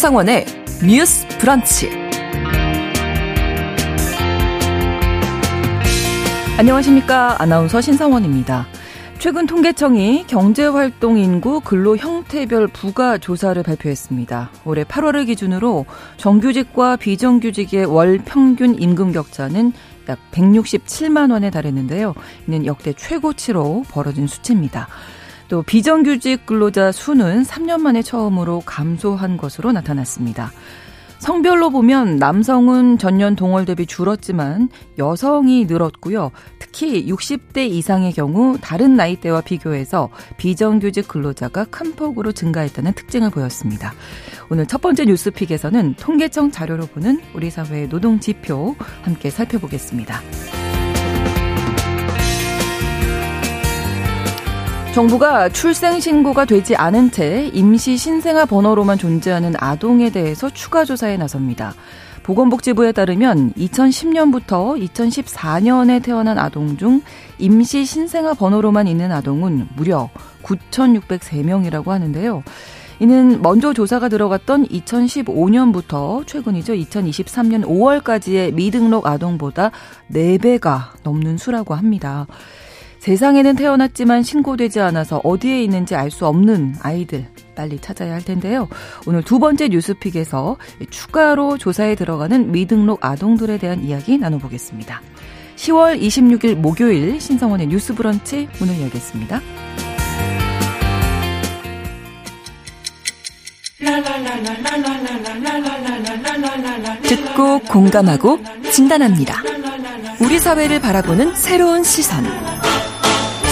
신상원의 뉴스 브런치. 안녕하십니까. 아나운서 신상원입니다. 최근 통계청이 경제활동 인구 근로 형태별 부가 조사를 발표했습니다. 올해 8월을 기준으로 정규직과 비정규직의 월 평균 임금 격차는 약 167만 원에 달했는데요. 이는 역대 최고치로 벌어진 수치입니다. 또 비정규직 근로자 수는 3년 만에 처음으로 감소한 것으로 나타났습니다. 성별로 보면 남성은 전년 동월 대비 줄었지만 여성이 늘었고요. 특히 60대 이상의 경우 다른 나이대와 비교해서 비정규직 근로자가 큰 폭으로 증가했다는 특징을 보였습니다. 오늘 첫 번째 뉴스픽에서는 통계청 자료로 보는 우리 사회의 노동 지표 함께 살펴보겠습니다. 정부가 출생신고가 되지 않은 채 임시 신생아 번호로만 존재하는 아동에 대해서 추가 조사에 나섭니다. 보건복지부에 따르면 2010년부터 2014년에 태어난 아동 중 임시 신생아 번호로만 있는 아동은 무려 9,603명이라고 하는데요. 이는 먼저 조사가 들어갔던 2015년부터 최근이죠. 2023년 5월까지의 미등록 아동보다 4배가 넘는 수라고 합니다. 세상에는 태어났지만 신고되지 않아서 어디에 있는지 알 수 없는 아이들 빨리 찾아야 할 텐데요. 오늘 두 번째 뉴스픽에서 추가로 조사에 들어가는 미등록 아동들에 대한 이야기 나눠보겠습니다. 10월 26일 목요일 신성원의 뉴스 브런치 문을 열겠습니다. 듣고 공감하고 진단합니다. 우리 사회를 바라보는 새로운 시선.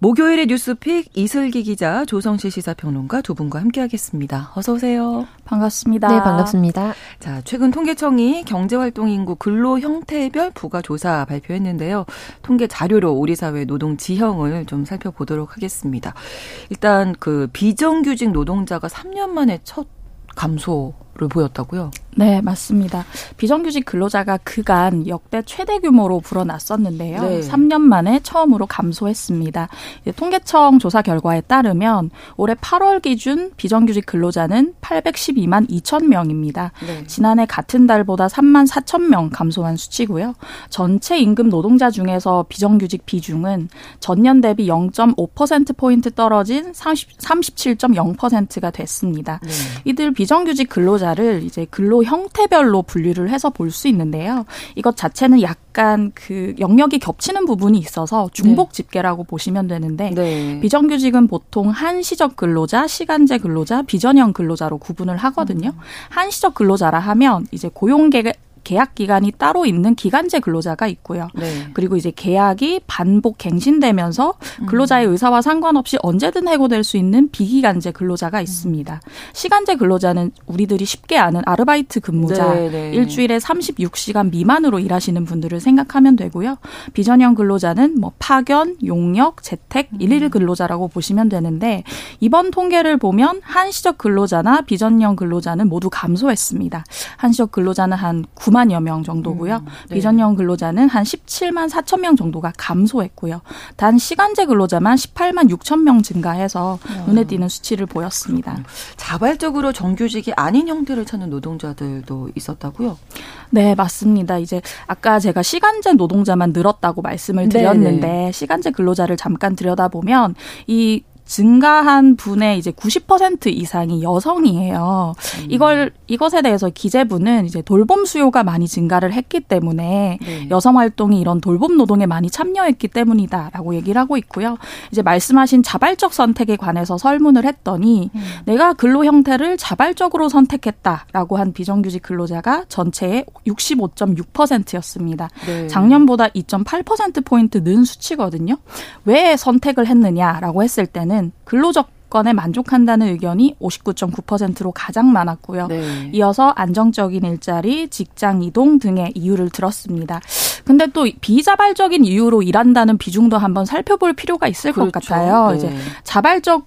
목요일의 뉴스픽 이슬기 기자, 조성실 시사평론가 두 분과 함께하겠습니다. 어서 오세요. 반갑습니다. 네, 반갑습니다. 자, 최근 통계청이 경제활동인구 근로 형태별 부가조사 발표했는데요. 통계 자료로 우리 사회 노동 지형을 좀 살펴보도록 하겠습니다. 일단 그 비정규직 노동자가 3년 만에 첫 감소를 보였다고요? 네, 맞습니다. 비정규직 근로자가 그간 역대 최대 규모로 불어났었는데요. 네. 3년 만에 처음으로 감소했습니다. 통계청 조사 결과에 따르면 올해 8월 기준 비정규직 근로자는 812만 2천 명입니다. 네. 지난해 같은 달보다 3만 4천 명 감소한 수치고요. 전체 임금 노동자 중에서 비정규직 비중은 전년 대비 0.5%포인트 떨어진 37.0%가 됐습니다. 네. 이들 비정규직 근로자를 이제 근로 형태별로 분류를 해서 볼 수 있는데요. 이것 자체는 약간 그 영역이 겹치는 부분이 있어서 중복 집계라고 보시면 되는데 네. 비정규직은 보통 한시적 근로자, 시간제 근로자, 비전형 근로자로 구분을 하거든요. 한시적 근로자라 하면 이제 계약 기간이 따로 있는 기간제 근로자가 있고요. 네. 그리고 이제 계약이 반복 갱신되면서 근로자의 의사와 상관없이 언제든 해고될 수 있는 비기간제 근로자가 있습니다. 시간제 근로자는 우리들이 쉽게 아는 아르바이트 근무자, 네, 네. 일주일에 36시간 미만으로 일하시는 분들을 생각하면 되고요. 비전형 근로자는 뭐 파견, 용역, 재택, 일일 근로자라고 보시면 되는데 이번 통계를 보면 한시적 근로자나 비전형 근로자는 모두 감소했습니다. 한시적 근로자는 한 9만여 명 정도고요. 네. 비전형 근로자는 한 17만 4천 명 정도가 감소했고요. 단 시간제 근로자만 18만 6천 명 증가해서 눈에 띄는 수치를 보였습니다. 그렇군요. 자발적으로 정규직이 아닌 형태를 찾는 노동자들도 있었다고요? 네, 맞습니다. 이제 아까 제가 시간제 노동자만 늘었다고 말씀을 드렸는데 네네. 시간제 근로자를 잠깐 들여다보면 이 증가한 분의 이제 90% 이상이 여성이에요. 이것에 대해서 기재부는 이제 돌봄 수요가 많이 증가를 했기 때문에 네. 여성 활동이 이런 돌봄 노동에 많이 참여했기 때문이다라고 얘기를 하고 있고요. 이제 말씀하신 자발적 선택에 관해서 설문을 했더니 내가 근로 형태를 자발적으로 선택했다라고 한 비정규직 근로자가 전체의 65.6%였습니다. 네. 작년보다 2.8%포인트 는 수치거든요. 왜 선택을 했느냐라고 했을 때는 근로적 건에 만족한다는 의견이 59.9%로 가장 많았고요. 네. 이어서 안정적인 일자리, 직장 이동 등의 이유를 들었습니다. 근데 또 비자발적인 이유로 일한다는 비중도 한번 살펴볼 필요가 있을 그렇죠. 것 같아요. 네. 이제 자발적으로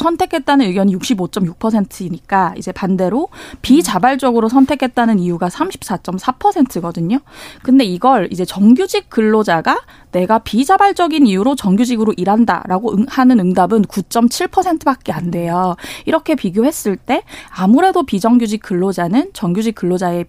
선택했다는 의견이 65.6%이니까 이제 반대로 비자발적으로 선택했다는 이유가 34.4%거든요. 근데 이걸 이제 정규직 근로자가 내가 비자발적인 이유로 정규직으로 일한다라고 하는 응답은 9.7%밖에 안 돼요. 이렇게 비교했을 때 아무래도 비정규직 근로자는 정규직 근로자의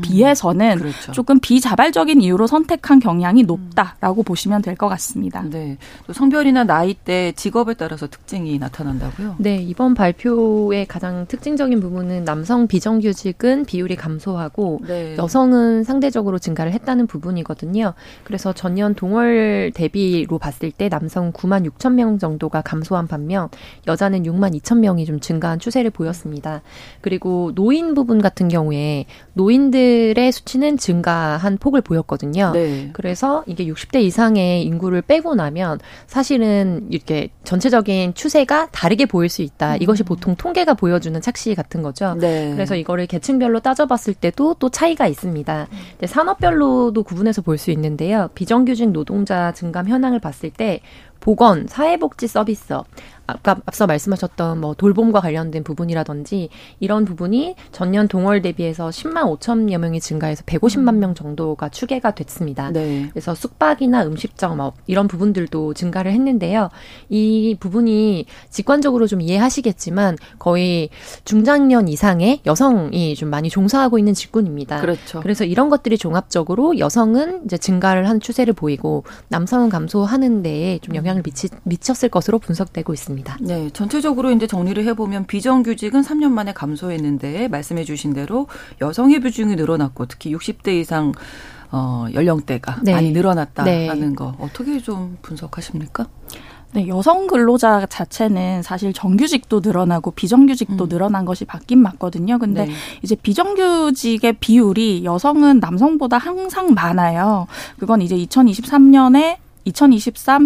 비해서는 그렇죠. 조금 비자발적인 이유로 선택한 경향이 높다라고 보시면 될 것 같습니다. 네, 또 성별이나 나이대, 직업에 따라서 특징이 나타난다고요? 네, 이번 발표의 가장 특징적인 부분은 남성 비정규직은 비율이 감소하고 네. 여성은 상대적으로 증가를 했다는 부분이거든요. 그래서 전년 동월 대비로 봤을 때 남성 9만 6천 명 정도가 감소한 반면 여자는 6만 2천 명이 좀 증가한 추세를 보였습니다. 그리고 노인 부분 같은 경우에 노인들 의 수치는 증가한 폭을 보였거든요. 네. 그래서 이게 60대 이상의 인구를 빼고 나면 사실은 이렇게 전체적인 추세가 다르게 보일 수 있다. 이것이 보통 통계가 보여주는 착시 같은 거죠. 네. 그래서 이거를 계층별로 따져봤을 때도 또 차이가 있습니다. 이제 산업별로도 구분해서 볼 수 있는데요. 비정규직 노동자 증감 현황을 봤을 때 보건, 사회복지 서비스업, 아까 앞서 말씀하셨던 뭐 돌봄과 관련된 부분이라든지 이런 부분이 전년 동월 대비해서 10만 5천여 명이 증가해서 150만 명 정도가 추계가 됐습니다. 네. 그래서 숙박이나 음식점업 이런 부분들도 증가를 했는데요. 이 부분이 직관적으로 좀 이해하시겠지만 거의 중장년 이상의 여성이 좀 많이 종사하고 있는 직군입니다. 그렇죠. 그래서 이런 것들이 종합적으로 여성은 이제 증가를 한 추세를 보이고 남성은 감소하는 데에 좀 영향을 미쳤을 것으로 분석되고 있습니다. 네, 전체적으로 이제 정리를 해보면 비정규직은 3년 만에 감소했는데 말씀해주신 대로 여성의 비중이 늘어났고 특히 60대 이상 연령대가 네. 많이 늘어났다라는 네. 거 어떻게 좀 분석하십니까? 네, 여성 근로자 자체는 사실 정규직도 늘어나고 비정규직도 늘어난 것이 맞긴 맞거든요. 근데 네. 이제 비정규직의 비율이 여성은 남성보다 항상 많아요. 그건 이제 2023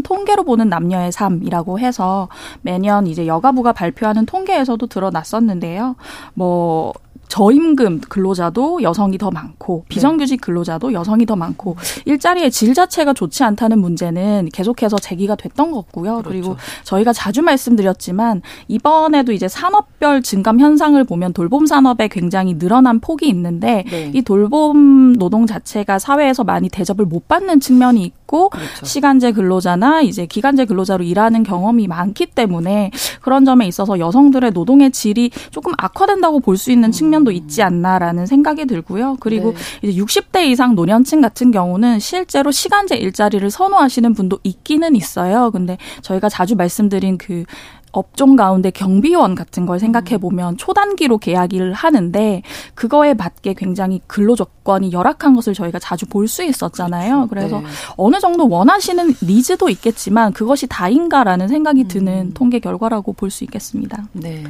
통계로 보는 남녀의 삶이라고 해서 매년 이제 여가부가 발표하는 통계에서도 드러났었는데요. 뭐 저임금 근로자도 여성이 더 많고 비정규직 근로자도 여성이 더 많고 일자리의 질 자체가 좋지 않다는 문제는 계속해서 제기가 됐던 거고요. 그렇죠. 그리고 저희가 자주 말씀드렸지만 이번에도 이제 산업별 증감 현상을 보면 돌봄 산업에 굉장히 늘어난 폭이 있는데 네. 이 돌봄 노동 자체가 사회에서 많이 대접을 못 받는 측면이 있고 그렇죠. 시간제 근로자나 이제 기간제 근로자로 일하는 경험이 많기 때문에 그런 점에 있어서 여성들의 노동의 질이 조금 악화된다고 볼 수 있는 측면 도 있지 않나라는 생각이 들고요. 그리고 네. 이제 60대 이상 노년층 같은 경우는 실제로 시간제 일자리를 선호하시는 분도 있기는 있어요. 근데 저희가 자주 말씀드린 그 업종 가운데 경비원 같은 걸 생각해보면 초단기로 계약을 하는데 그거에 맞게 굉장히 근로조건이 열악한 것을 저희가 자주 볼 수 있었잖아요. 그렇죠. 그래서 네. 어느 정도 원하시는 니즈도 있겠지만 그것이 다인가라는 생각이 드는 통계 결과라고 볼 수 있겠습니다. 네.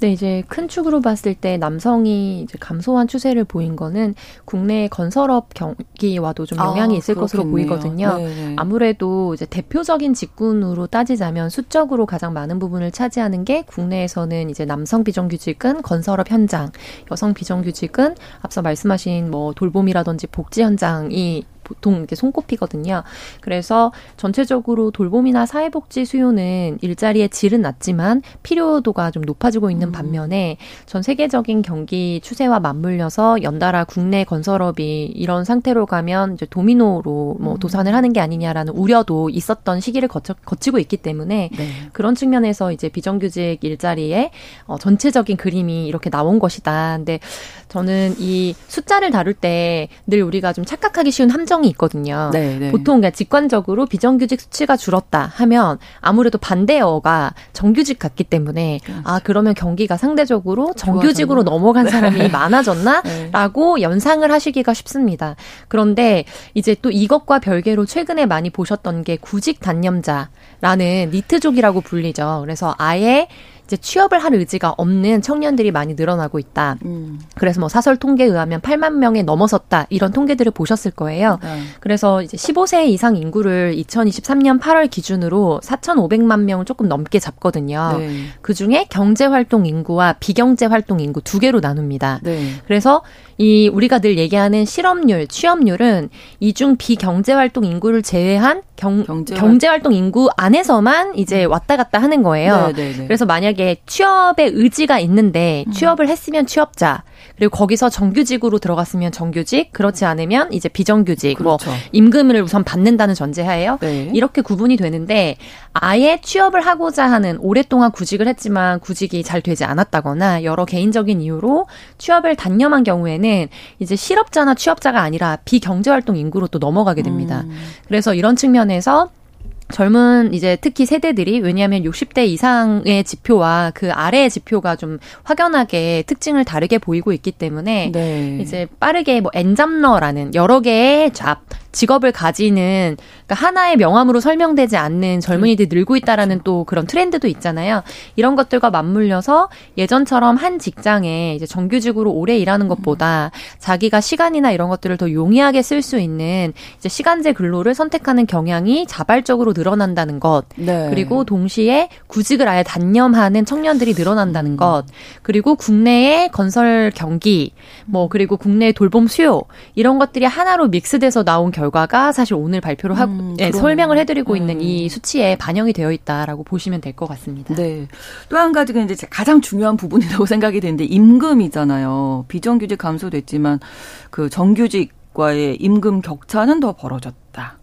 네, 이제 큰 축으로 봤을 때 남성이 이제 감소한 추세를 보인 거는 국내 건설업 경기와도 좀 영향이 있을 그렇겠네요. 것으로 보이거든요. 네네. 아무래도 이제 대표적인 직군으로 따지자면 수적으로 가장 많은 부분을 차지하는 게 국내에서는 이제 남성 비정규직은 건설업 현장, 여성 비정규직은 앞서 말씀하신 뭐 돌봄이라든지 복지 현장이 보통 이렇게 손꼽히거든요. 그래서 전체적으로 돌봄이나 사회복지 수요는 일자리의 질은 낮지만 필요도가 좀 높아지고 있는 반면에 전 세계적인 경기 추세와 맞물려서 연달아 국내 건설업이 이런 상태로 가면 이제 도미노로 뭐 도산을 하는 게 아니냐라는 우려도 있었던 시기를 거치고 있기 때문에 네. 그런 측면에서 이제 비정규직 일자리의 전체적인 그림이 이렇게 나온 것이다. 근데 저는 이 숫자를 다룰 때 늘 우리가 좀 착각하기 쉬운 함정이 있거든요. 네네. 보통 그냥 직관적으로 비정규직 수치가 줄었다 하면 아무래도 반대어가 정규직 같기 때문에 그렇죠. 아 그러면 경기가 상대적으로 정규직으로 넘어간 사람이 네. 많아졌나? 네. 라고 연상을 하시기가 쉽습니다. 그런데 이제 또 이것과 별개로 최근에 많이 보셨던 게 구직 단념자라는 니트족이라고 불리죠. 그래서 아예 이제 취업을 할 의지가 없는 청년들이 많이 늘어나고 있다. 그래서 뭐 사설 통계에 의하면 8만 명에 넘어섰다. 이런 통계들을 보셨을 거예요. 그래서 이제 15세 이상 인구를 2023년 8월 기준으로 4,500만 명을 조금 넘게 잡거든요. 네. 그중에 경제활동 인구와 비경제활동 인구 두 개로 나눕니다. 네. 그래서 이 우리가 늘 얘기하는 실업률, 취업률은 이중 비경제활동 인구를 제외한 경제활동 인구 안에서만 이제 왔다 갔다 하는 거예요. 네네네. 그래서 만약에 취업에 의지가 있는데 취업을 했으면 취업자, 그리고 거기서 정규직으로 들어갔으면 정규직, 그렇지 않으면 이제 비정규직, 그렇죠. 뭐 임금을 우선 받는다는 전제하에요. 네. 이렇게 구분이 되는데 아예 취업을 하고자 하는 오랫동안 구직을 했지만 구직이 잘 되지 않았다거나 여러 개인적인 이유로 취업을 단념한 경우에는 이제 실업자나 취업자가 아니라 비경제활동 인구로 또 넘어가게 됩니다. 그래서 이런 측면에서 젊은 이제 특히 세대들이 왜냐하면 60대 이상의 지표와 그 아래의 지표가 좀 확연하게 특징을 다르게 보이고 있기 때문에 네. 이제 빠르게 뭐 엔잡러라는 여러 개의 직업을 가지는 그러니까 하나의 명함으로 설명되지 않는 젊은이들이 늘고 있다라는 또 그런 트렌드도 있잖아요. 이런 것들과 맞물려서 예전처럼 한 직장에 이제 정규직으로 오래 일하는 것보다 자기가 시간이나 이런 것들을 더 용이하게 쓸 수 있는 이제 시간제 근로를 선택하는 경향이 자발적으로 늘어난다는 것. 네. 그리고 동시에 구직을 아예 단념하는 청년들이 늘어난다는 것. 그리고 국내의 건설 경기, 뭐 그리고 국내의 돌봄 수요 이런 것들이 하나로 믹스돼서 나온 결과가 사실 오늘 발표를 하고 설명을 해드리고 있는 이 수치에 반영이 되어 있다라고 보시면 될 것 같습니다. 네. 또 한 가지가 이제 가장 중요한 부분이라고 생각이 되는데 임금이잖아요. 비정규직 감소됐지만 그 정규직과의 임금 격차는 더 벌어졌다.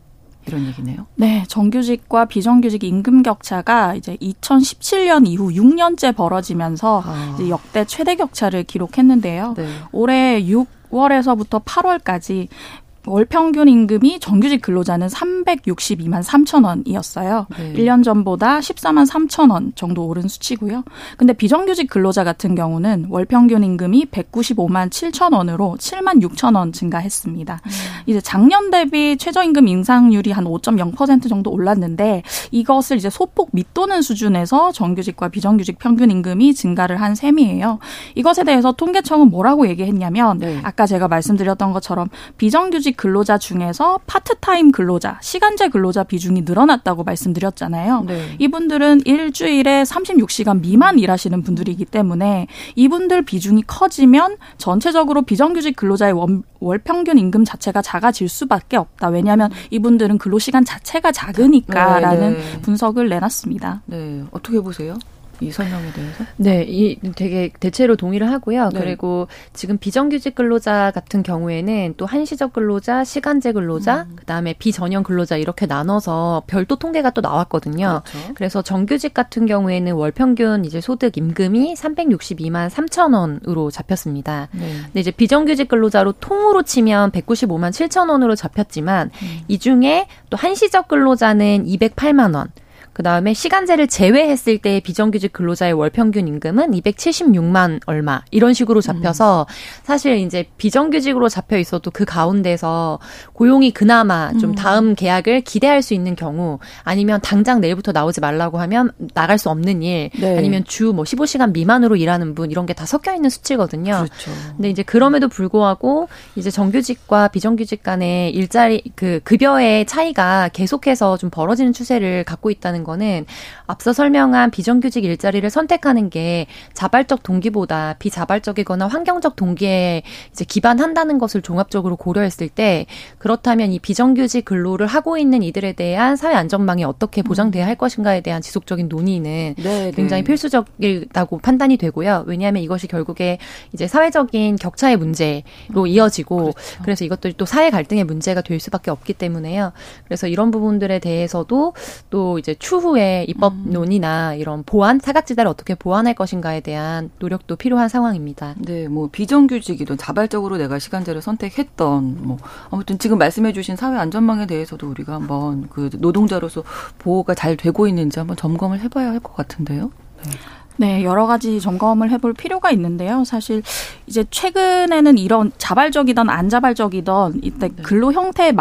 이런 얘기네요. 네, 정규직과 비정규직 임금 격차가 이제 2017년 이후 6년째 벌어지면서 이제 역대 최대 격차를 기록했는데요. 네. 올해 6월에서부터 8월까지 월 평균 임금이 정규직 근로자는 362만 3천 원이었어요. 네. 1년 전보다 14만 3천 원 정도 오른 수치고요. 근데 비정규직 근로자 같은 경우는 월 평균 임금이 195만 7천 원으로 7만 6천 원 증가했습니다. 이제 작년 대비 최저임금 인상률이 한 5.0% 정도 올랐는데 이것을 이제 소폭 밑도는 수준에서 정규직과 비정규직 평균 임금이 증가를 한 셈이에요. 이것에 대해서 통계청은 뭐라고 얘기했냐면 네. 아까 제가 말씀드렸던 것처럼 비정규직 근로자 중에서 파트타임 근로자, 시간제 근로자 비중이 늘어났다고 말씀드렸잖아요. 네. 이분들은 일주일에 36시간 미만 일하시는 분들이기 때문에 이분들 비중이 커지면 전체적으로 비정규직 근로자의 월 평균 임금 자체가 작아질 수밖에 없다. 왜냐하면 이분들은 근로시간 자체가 작으니까라는 네, 네. 분석을 내놨습니다. 네, 어떻게 보세요? 이 설명에 대해서? 네, 이 되게 대체로 동의를 하고요. 네. 그리고 지금 비정규직 근로자 같은 경우에는 또 한시적 근로자, 시간제 근로자, 그다음에 비전형 근로자 이렇게 나눠서 별도 통계가 또 나왔거든요. 그렇죠. 그래서 정규직 같은 경우에는 월 평균 이제 소득 임금이 362만 3천 원으로 잡혔습니다. 네. 근데 이제 비정규직 근로자로 통으로 치면 195만 7천 원으로 잡혔지만 이 중에 또 한시적 근로자는 208만 원. 그다음에 시간제를 제외했을 때 비정규직 근로자의 월 평균 임금은 276만 얼마 이런 식으로 잡혀서 사실 이제 비정규직으로 잡혀 있어도 그 가운데서 고용이 그나마 좀 다음 계약을 기대할 수 있는 경우 아니면 당장 내일부터 나오지 말라고 하면 나갈 수 없는 일 네. 아니면 주 뭐 15시간 미만으로 일하는 분 이런 게 다 섞여 있는 수치거든요. 그렇죠. 근데 이제 그럼에도 불구하고 이제 정규직과 비정규직 간의 일자리 그 급여의 차이가 계속해서 좀 벌어지는 추세를 갖고 있다는 거는 앞서 설명한 비정규직 일자리를 선택하는 게 자발적 동기보다 비자발적이거나 환경적 동기에 이제 기반한다는 것을 종합적으로 고려했을 때 그렇다면 이 비정규직 근로를 하고 있는 이들에 대한 사회 안전망이 어떻게 보장돼야 할 것인가에 대한 지속적인 논의는 네, 굉장히 필수적이라고 판단이 되고요. 왜냐하면 이것이 결국에 이제 사회적인 격차의 문제로 이어지고 그렇죠. 그래서 이것들이 또 사회 갈등의 문제가 될 수밖에 없기 때문에요. 그래서 이런 부분들에 대해서도 또 이제 추후에 입법론이나 이런 보완, 사각지대를 어떻게 보완할 것인가에 대한 노력도 필요한 상황입니다. 네, 뭐 비정규직이든 자발적으로 내가 시간제를 선택했던 뭐 아무튼 지금 말씀해주신 사회 안전망에 대해서도 우리가 한번 그 노동자로서 보호가 잘 되고 있는지 한번 점검을 해봐야 할 것 같은데요. 네. 네, 여러 가지 점검을 해볼 필요가 있는데요. 사실 이제 최근에는 이런 자발적이든 안 자발적이든 이때 근로 형태에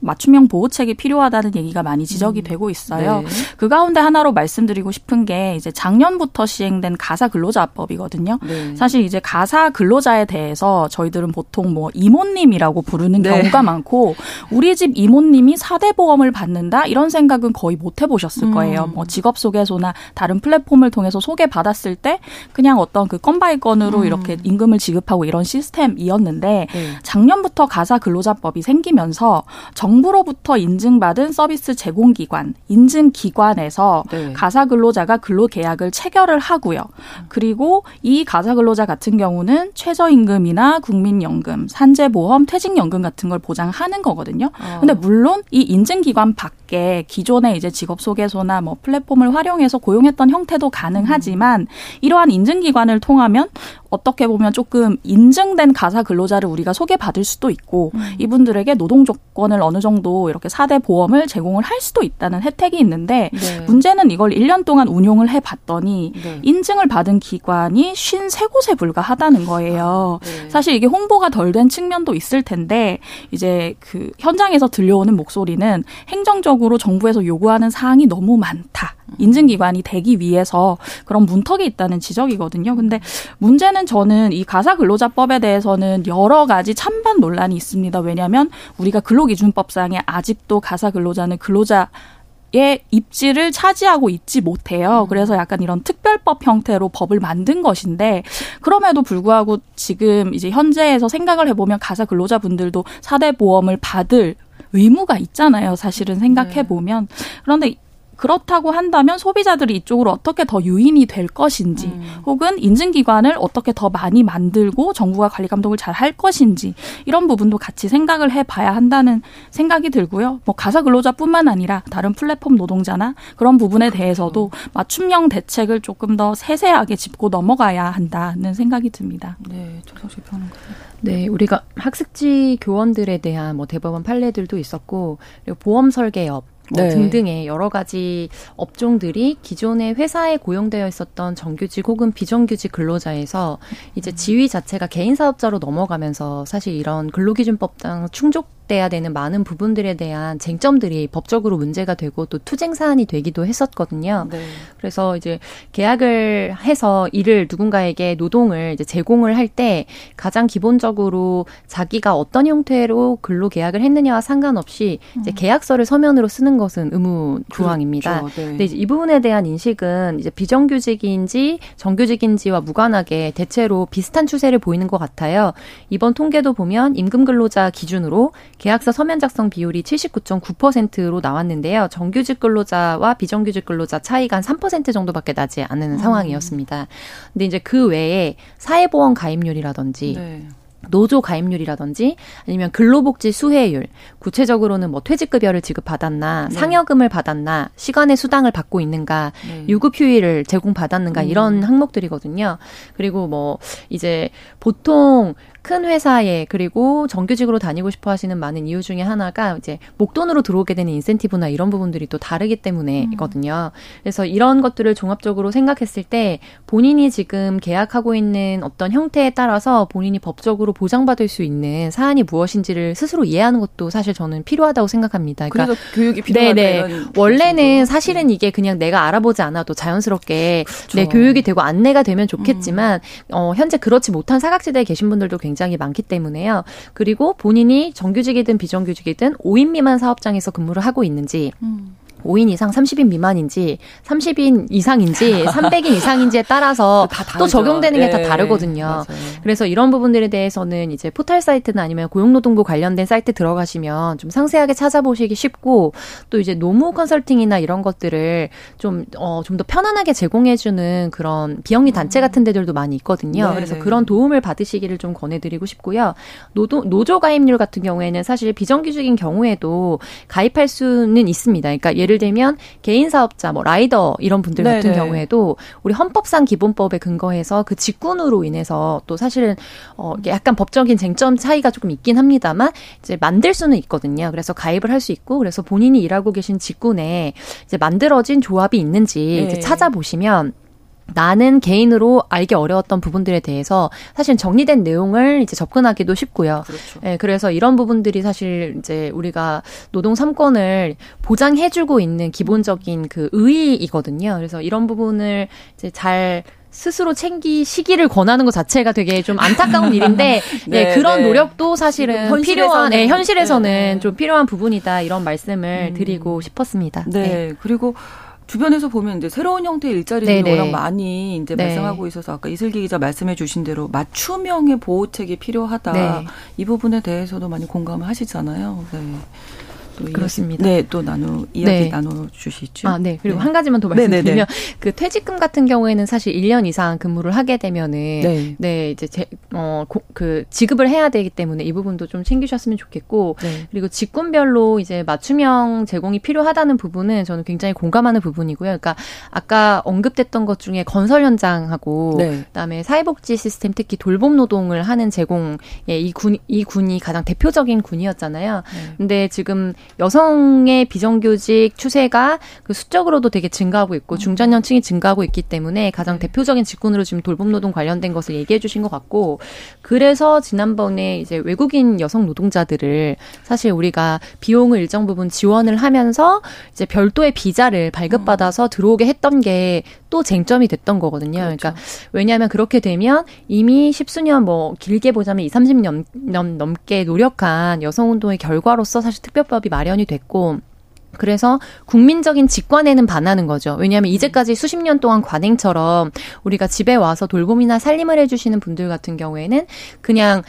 맞춤형 보호책이 필요하다는 얘기가 많이 지적이 되고 있어요. 네. 그 가운데 하나로 말씀드리고 싶은 게 이제 작년부터 시행된 가사 근로자법이거든요. 네. 사실 이제 가사 근로자에 대해서 저희들은 보통 뭐 이모님이라고 부르는 네. 경우가 많고 우리 집 이모님이 4대 보험을 받는다 이런 생각은 거의 못 해보셨을 거예요. 뭐 직업소개서나 다른 플랫폼을 통해서 소개받았을 때 그냥 어떤 그 건바이건으로 이렇게 임금을 지급하고 이런 시스템이었는데 네. 작년부터 가사 근로자법이 생기면서 정부로부터 인증받은 서비스 제공기관, 인증기관에서 네. 가사 근로자가 근로계약을 체결을 하고요. 그리고 이 가사 근로자 같은 경우는 최저임금이나 국민연금, 산재보험, 퇴직연금 같은 걸 보장하는 거거든요. 근데 물론 이 인증기관 밖에 기존의 이제 직업소개서나 뭐 플랫폼을 활용해서 고용했던 형태도 가능하지만 이러한 인증기관을 통하면 어떻게 보면 조금 인증된 가사 근로자를 우리가 소개받을 수도 있고 이분들에게 노동 조건을 어느 정도 이렇게 4대 보험을 제공을 할 수도 있다는 혜택이 있는데 네. 문제는 이걸 1년 동안 운용을 해봤더니 네. 인증을 받은 기관이 53곳에 불과하다는 거예요. 네. 사실 이게 홍보가 덜 된 측면도 있을 텐데 이제 그 현장에서 들려오는 목소리는 행정적으로 정부에서 요구하는 사항이 너무 많다. 인증기관이 되기 위해서 그런 문턱이 있다는 지적이거든요. 근데 문제는 저는 이 가사근로자법에 대해서는 여러 가지 찬반 논란이 있습니다. 왜냐하면 우리가 근로기준법상에 아직도 가사근로자는 근로자의 입지를 차지하고 있지 못해요. 그래서 약간 이런 특별법 형태로 법을 만든 것인데 그럼에도 불구하고 지금 이제 현재에서 생각을 해보면 가사근로자분들도 4대 보험을 받을 의무가 있잖아요. 사실은 생각해보면. 그런데 그렇다고 한다면 소비자들이 이쪽으로 어떻게 더 유인이 될 것인지 혹은 인증기관을 어떻게 더 많이 만들고 정부가 관리 감독을 잘 할 것인지 이런 부분도 같이 생각을 해봐야 한다는 생각이 들고요. 뭐 가사 근로자뿐만 아니라 다른 플랫폼 노동자나 그런 부분에 대해서도 맞춤형 대책을 조금 더 세세하게 짚고 넘어가야 한다는 생각이 듭니다. 네, 조성실 평론가입니다. 네, 우리가 학습지 교원들에 대한 뭐 대법원 판례들도 있었고 그리고 보험 설계업 뭐 네. 등등의 여러 가지 업종들이 기존의 회사에 고용되어 있었던 정규직 혹은 비정규직 근로자에서 이제 지위 자체가 개인 사업자로 넘어가면서 사실 이런 근로기준법상 충족돼야 되는 많은 부분들에 대한 쟁점들이 법적으로 문제가 되고 또 투쟁 사안이 되기도 했었거든요. 네. 그래서 이제 계약을 해서 일을 누군가에게 노동을 이제 제공을 할 때 가장 기본적으로 자기가 어떤 형태로 근로 계약을 했느냐와 상관없이 이제 계약서를 서면으로 쓰는 것은 의무 조항입니다. 그렇죠. 네. 근데 이제 이 부분에 대한 인식은 이제 비정규직인지 정규직인지와 무관하게 대체로 비슷한 추세를 보이는 것 같아요. 이번 통계도 보면 임금 근로자 기준으로 계약서 서면 작성 비율이 79.9%로 나왔는데요. 정규직 근로자와 비정규직 근로자 차이가 한 3% 정도밖에 나지 않는 상황이었습니다. 근데 이제 그 외에 사회보험 가입률이라든지 네. 노조 가입률이라든지 아니면 근로복지 수혜율, 구체적으로는 뭐 퇴직급여를 지급받았나, 네. 상여금을 받았나, 시간의 수당을 받고 있는가, 네. 유급휴일을 제공받았는가 이런 항목들이거든요. 그리고 뭐 이제 보통 큰 회사에 그리고 정규직으로 다니고 싶어 하시는 많은 이유 중에 하나가 이제 목돈으로 들어오게 되는 인센티브나 이런 부분들이 또 다르기 때문에거든요. 그래서 이런 것들을 종합적으로 생각했을 때 본인이 지금 계약하고 있는 어떤 형태에 따라서 본인이 법적으로 보장받을 수 있는 사안이 무엇인지를 스스로 이해하는 것도 사실 저는 필요하다고 생각합니다. 그러니까 그래서 교육이 필요하다. 네네. 원래는 사실은 이게 그냥 내가 알아보지 않아도 자연스럽게 그렇죠. 내 교육이 되고 안내가 되면 좋겠지만 현재 그렇지 못한 사각지대에 계신 분들도 굉장히 많기 때문에요. 그리고 본인이 정규직이든 비정규직이든 5인 미만 사업장에서 근무를 하고 있는지 5인 이상 30인 미만인지 30인 이상인지 300인 이상인지에 따라서 또 적용되는 게 다 다르거든요. 맞아요. 그래서 이런 부분들에 대해서는 이제 포털 사이트나 아니면 고용노동부 관련된 사이트 들어가시면 좀 상세하게 찾아보시기 쉽고 또 이제 노무 컨설팅이나 이런 것들을 좀 더 편안하게 제공해주는 그런 비영리 단체 같은 데들도 많이 있거든요. 네네. 그래서 그런 도움을 받으시기를 좀 권해드리고 싶고요. 노조 가입률 같은 경우에는 사실 비정규직인 경우에도 가입할 수는 있습니다. 그러니까 예를 들면 개인 사업자, 뭐 라이더 이런 분들 네네. 같은 경우에도 우리 헌법상 기본법에 근거해서 그 직군으로 인해서 또 사실은 약간 법적인 쟁점 차이가 조금 있긴 합니다만 이제 만들 수는 있거든요. 그래서 가입을 할 수 있고 그래서 본인이 일하고 계신 직군에 이제 만들어진 조합이 있는지 이제 찾아보시면 나는 개인으로 알기 어려웠던 부분들에 대해서 사실 정리된 내용을 이제 접근하기도 쉽고요. 그렇죠. 예, 그래서 이런 부분들이 사실 이제 우리가 노동 3권을 보장해주고 있는 기본적인 그 의의이거든요. 그래서 이런 부분을 이제 잘 스스로 챙기시기를 권하는 것 자체가 되게 좀 안타까운 일인데 네, 예, 그런 노력도 사실은 현실에서는, 필요한 현실에서는 좀 필요한 부분이다 이런 말씀을 드리고 싶었습니다. 네, 네. 그리고 주변에서 보면 이제 새로운 형태의 일자리들이 워낙 많이 이제 발생하고 있어서 아까 이슬기 기자 말씀해 주신 대로 맞춤형의 보호책이 필요하다. 네. 이 부분에 대해서도 많이 공감을 하시잖아요. 네. 그렇습니다. 네, 또 이야기 나눠 주시죠. 아, 네. 그리고 한 가지만 더 말씀드리면 그 퇴직금 같은 경우에는 사실 1년 이상 근무를 하게 되면은 이제 그 지급을 해야 되기 때문에 이 부분도 좀 챙기셨으면 좋겠고 그리고 직군별로 이제 맞춤형 제공이 필요하다는 부분은 저는 굉장히 공감하는 부분이고요. 그러니까 아까 언급됐던 것 중에 건설 현장하고 그다음에 사회복지 시스템 특히 돌봄 노동을 하는 제공의 이 군이 가장 대표적인 군이었잖아요. 근데 지금 여성의 비정규직 추세가 그 수적으로도 되게 증가하고 있고 중장년층이 증가하고 있기 때문에 가장 대표적인 직군으로 지금 돌봄노동 관련된 것을 얘기해 주신 것 같고 그래서 지난번에 이제 외국인 여성 노동자들을 사실 우리가 비용을 일정 부분 지원을 하면서 이제 별도의 비자를 발급받아서 들어오게 했던 게 또 쟁점이 됐던 거거든요. 그렇죠. 그러니까 왜냐하면 그렇게 되면 이미 10수년 뭐 길게 보자면 20-30년 넘게 노력한 여성운동의 결과로서 사실 특별법이 마련이 됐고 그래서 국민적인 직관에는 반하는 거죠. 왜냐하면 이제까지 수십 년 동안 관행처럼 우리가 집에 와서 돌봄이나 살림을 해주시는 분들 같은 경우에는 그냥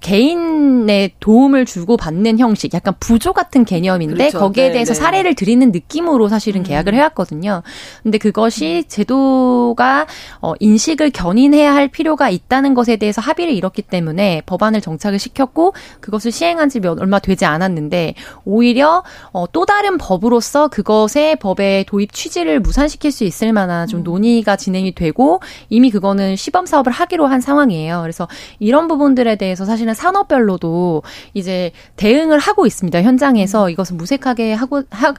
개인의 도움을 주고 받는 형식, 약간 부조 같은 개념인데 그렇죠. 거기에 대해서 사례를 드리는 느낌으로 사실은 계약을 해왔거든요. 근데 그것이 제도가 인식을 견인해야 할 필요가 있다는 것에 대해서 합의를 이뤘기 때문에 법안을 정착을 시켰고 그것을 시행한 지 얼마 되지 않았는데 오히려 또 다른 법으로서 그것의 법의 도입 취지를 무산시킬 수 있을 만한 좀 논의가 진행이 되고 이미 그거는 시범 사업을 하기로 한 상황이에요. 그래서 이런 부분들에 대해서 사실은 산업별로도 이제 대응을 하고 있습니다. 현장에서 이것을 무색하게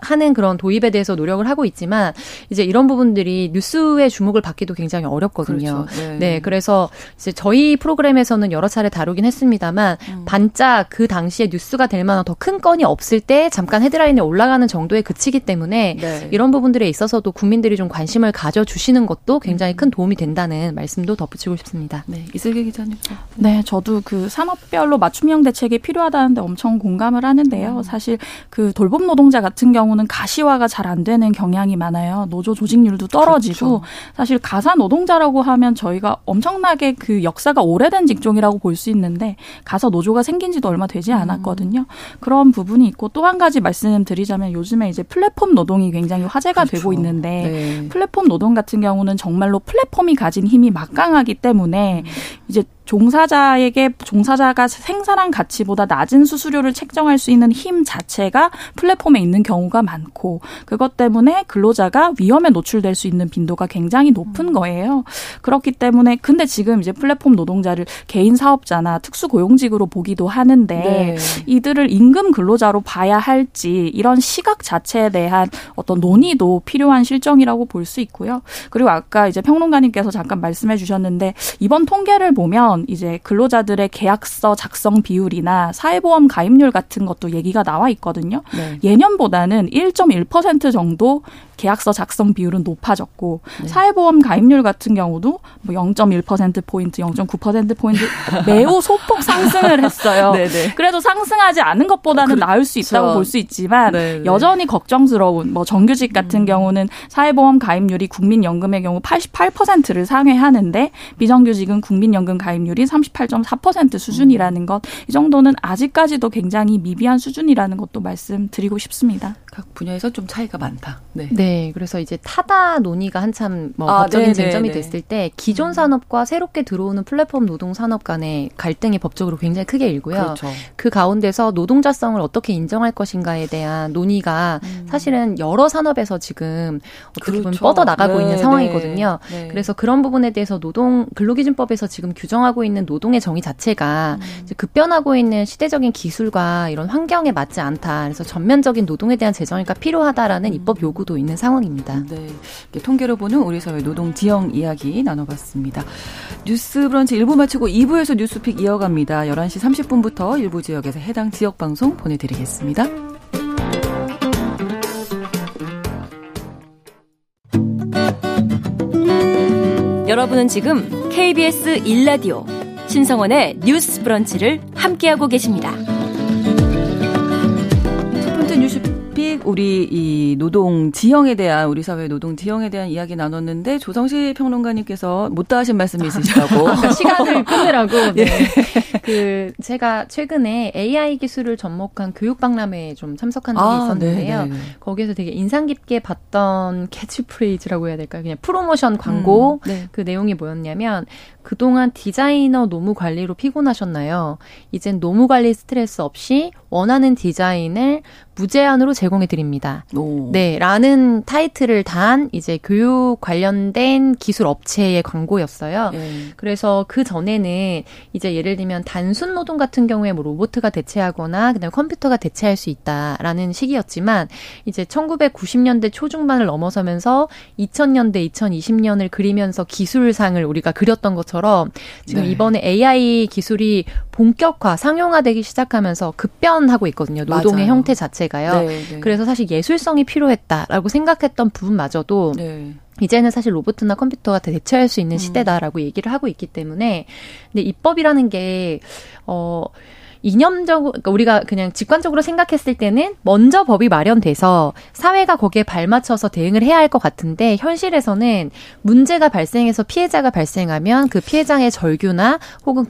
하는 그런 도입에 대해서 노력을 하고 있지만 이제 이런 부분들이 뉴스의 주목을 받기도 굉장히 어렵거든요. 그렇죠. 네, 그래서 이제 저희 프로그램에서는 여러 차례 다루긴 했습니다만 반짝 그 당시에 뉴스가 될 만한 더 큰 건이 없을 때 잠깐 헤드라인에 올라가는 정도에 그치기 때문에 이런 부분들에 있어서도 국민들이 좀 관심을 가져주시는 것도 굉장히 큰 도움이 된다는 말씀도 덧붙이고 싶습니다. 네, 이슬기 기자님. 네, 저도 그 산업별로 맞춤형 대책이 필요하다는데 엄청 공감을 하는데요. 사실 그 돌봄 노동자 같은 경우는 가시화가 잘 안 되는 경향이 많아요. 노조 조직률도 떨어지고 그렇죠. 사실 가사 노동자라고 하면 저희가 엄청나게 그 역사가 오래된 직종이라고 볼 수 있는데 가사 노조가 생긴 지도 얼마 되지 않았거든요. 그런 부분이 있고 또 한 가지 말씀드리자면 요즘에 이제 플랫폼 노동이 굉장히 화제가 그렇죠. 되고 있는데 플랫폼 노동 같은 경우는 정말로 플랫폼이 가진 힘이 막강하기 때문에 이제 종사자가 생산한 가치보다 낮은 수수료를 책정할 수 있는 힘 자체가 플랫폼에 있는 경우가 많고 그것 때문에 근로자가 위험에 노출될 수 있는 빈도가 굉장히 높은 거예요. 그렇기 때문에 근데 지금 이제 플랫폼 노동자를 개인 사업자나 특수고용직으로 보기도 하는데 이들을 임금 근로자로 봐야 할지 이런 시각 자체에 대한 어떤 논의도 필요한 실정이라고 볼 수 있고요. 그리고 아까 이제 평론가님께서 잠깐 말씀해 주셨는데 이번 통계를 보면 이제 근로자들의 계약서 작성 비율이나 사회보험 가입률 같은 것도 얘기가 나와 있거든요. 예년보다는 1.1% 정도 계약서 작성 비율은 높아졌고 사회보험 가입률 같은 경우도 뭐 0.1%포인트, 0.9%포인트 매우 소폭 상승을 했어요. 그래도 상승하지 않은 것보다는 나을 수 있다고 볼 수 있지만 여전히 걱정스러운 뭐 정규직 같은 경우는 사회보험 가입률이 국민연금의 경우 88%를 상회하는데 비정규직은 국민연금 가입률이 38.4% 수준이라는 것, 이 정도는 아직까지도 굉장히 미비한 수준이라는 것도 말씀드리고 싶습니다. 각 분야에서 좀 차이가 많다. 네, 그래서 이제 타다 논의가 한참 뭐 법적인 쟁점이 됐을 때 기존 산업과 새롭게 들어오는 플랫폼 노동 산업 간의 갈등이 법적으로 굉장히 크게 일고요. 그렇죠. 그 가운데서 노동자성을 어떻게 인정할 것인가에 대한 논의가 사실은 여러 산업에서 지금 어떻게 보면 뻗어나가고 있는 상황이거든요. 그래서 그런 부분에 대해서 근로기준법에서 지금 규정하고 있는 노동의 정의 자체가 급변하고 있는 시대적인 기술과 이런 환경에 맞지 않다. 그래서 전면적인 노동에 대한 제재 예정이니까 필요하다라는 입법 요구도 있는 상황입니다. 네, 통계로 보는 우리 사회 노동 지형 이야기 나눠봤습니다. 뉴스 브런치 1부 마치고 2부에서 뉴스픽 이어갑니다. 11시 30분부터 일부 지역에서 해당 지역 방송 보내드리겠습니다. 여러분은 지금 KBS 1라디오 신성원의 뉴스 브런치를 함께하고 계십니다. 첫 번째 뉴스픽, 우리 이 노동 지형에 대한, 우리 사회 노동 지형에 대한 이야기 나눴는데, 조성실 평론가님께서 못다 하신 말씀이 있으시다고. 시간을 끊으라고. 네. 제가 최근에 AI 기술을 전목한 교육박람회에 좀 참석한 적이 있었는데요. 네네. 거기에서 되게 인상 깊게 봤던 캐치프레이즈라고 해야 될까요? 그냥 프로모션 광고. 네. 그 내용이 뭐였냐면, 그동안 디자이너 노무 관리로 피곤하셨나요? 이젠 노무 관리 스트레스 없이 원하는 디자인을 무제한으로 제공해드립니다. 네, 라는 타이틀을 단 이제 교육 관련된 기술 업체의 광고였어요. 그래서 그 전에는 이제 예를 들면 단순 노동 같은 경우에 뭐 로봇가 대체하거나 그다음에 컴퓨터가 대체할 수 있다라는 시기였지만, 이제 1990년대 초중반을 넘어서면서 2000년대, 2020년을 그리면서 기술상을 우리가 그렸던 것처럼 지금 이번에 AI 기술이 본격화, 상용화되기 시작하면서 급변하고 있거든요. 노동의 형태 자체가. 네. 그래서 사실 예술성이 필요했다라고 생각했던 부분마저도 이제는 사실 로봇이나 컴퓨터가 대체할 수 있는 시대다라고 얘기를 하고 있기 때문에, 근데 입법이라는 게 이념적으로, 그러니까 우리가 그냥 직관적으로 생각했을 때는 먼저 법이 마련돼서 사회가 거기에 발맞춰서 대응을 해야 할 것 같은데, 현실에서는 문제가 발생해서 피해자가 발생하면 그 피해자의 절규나 혹은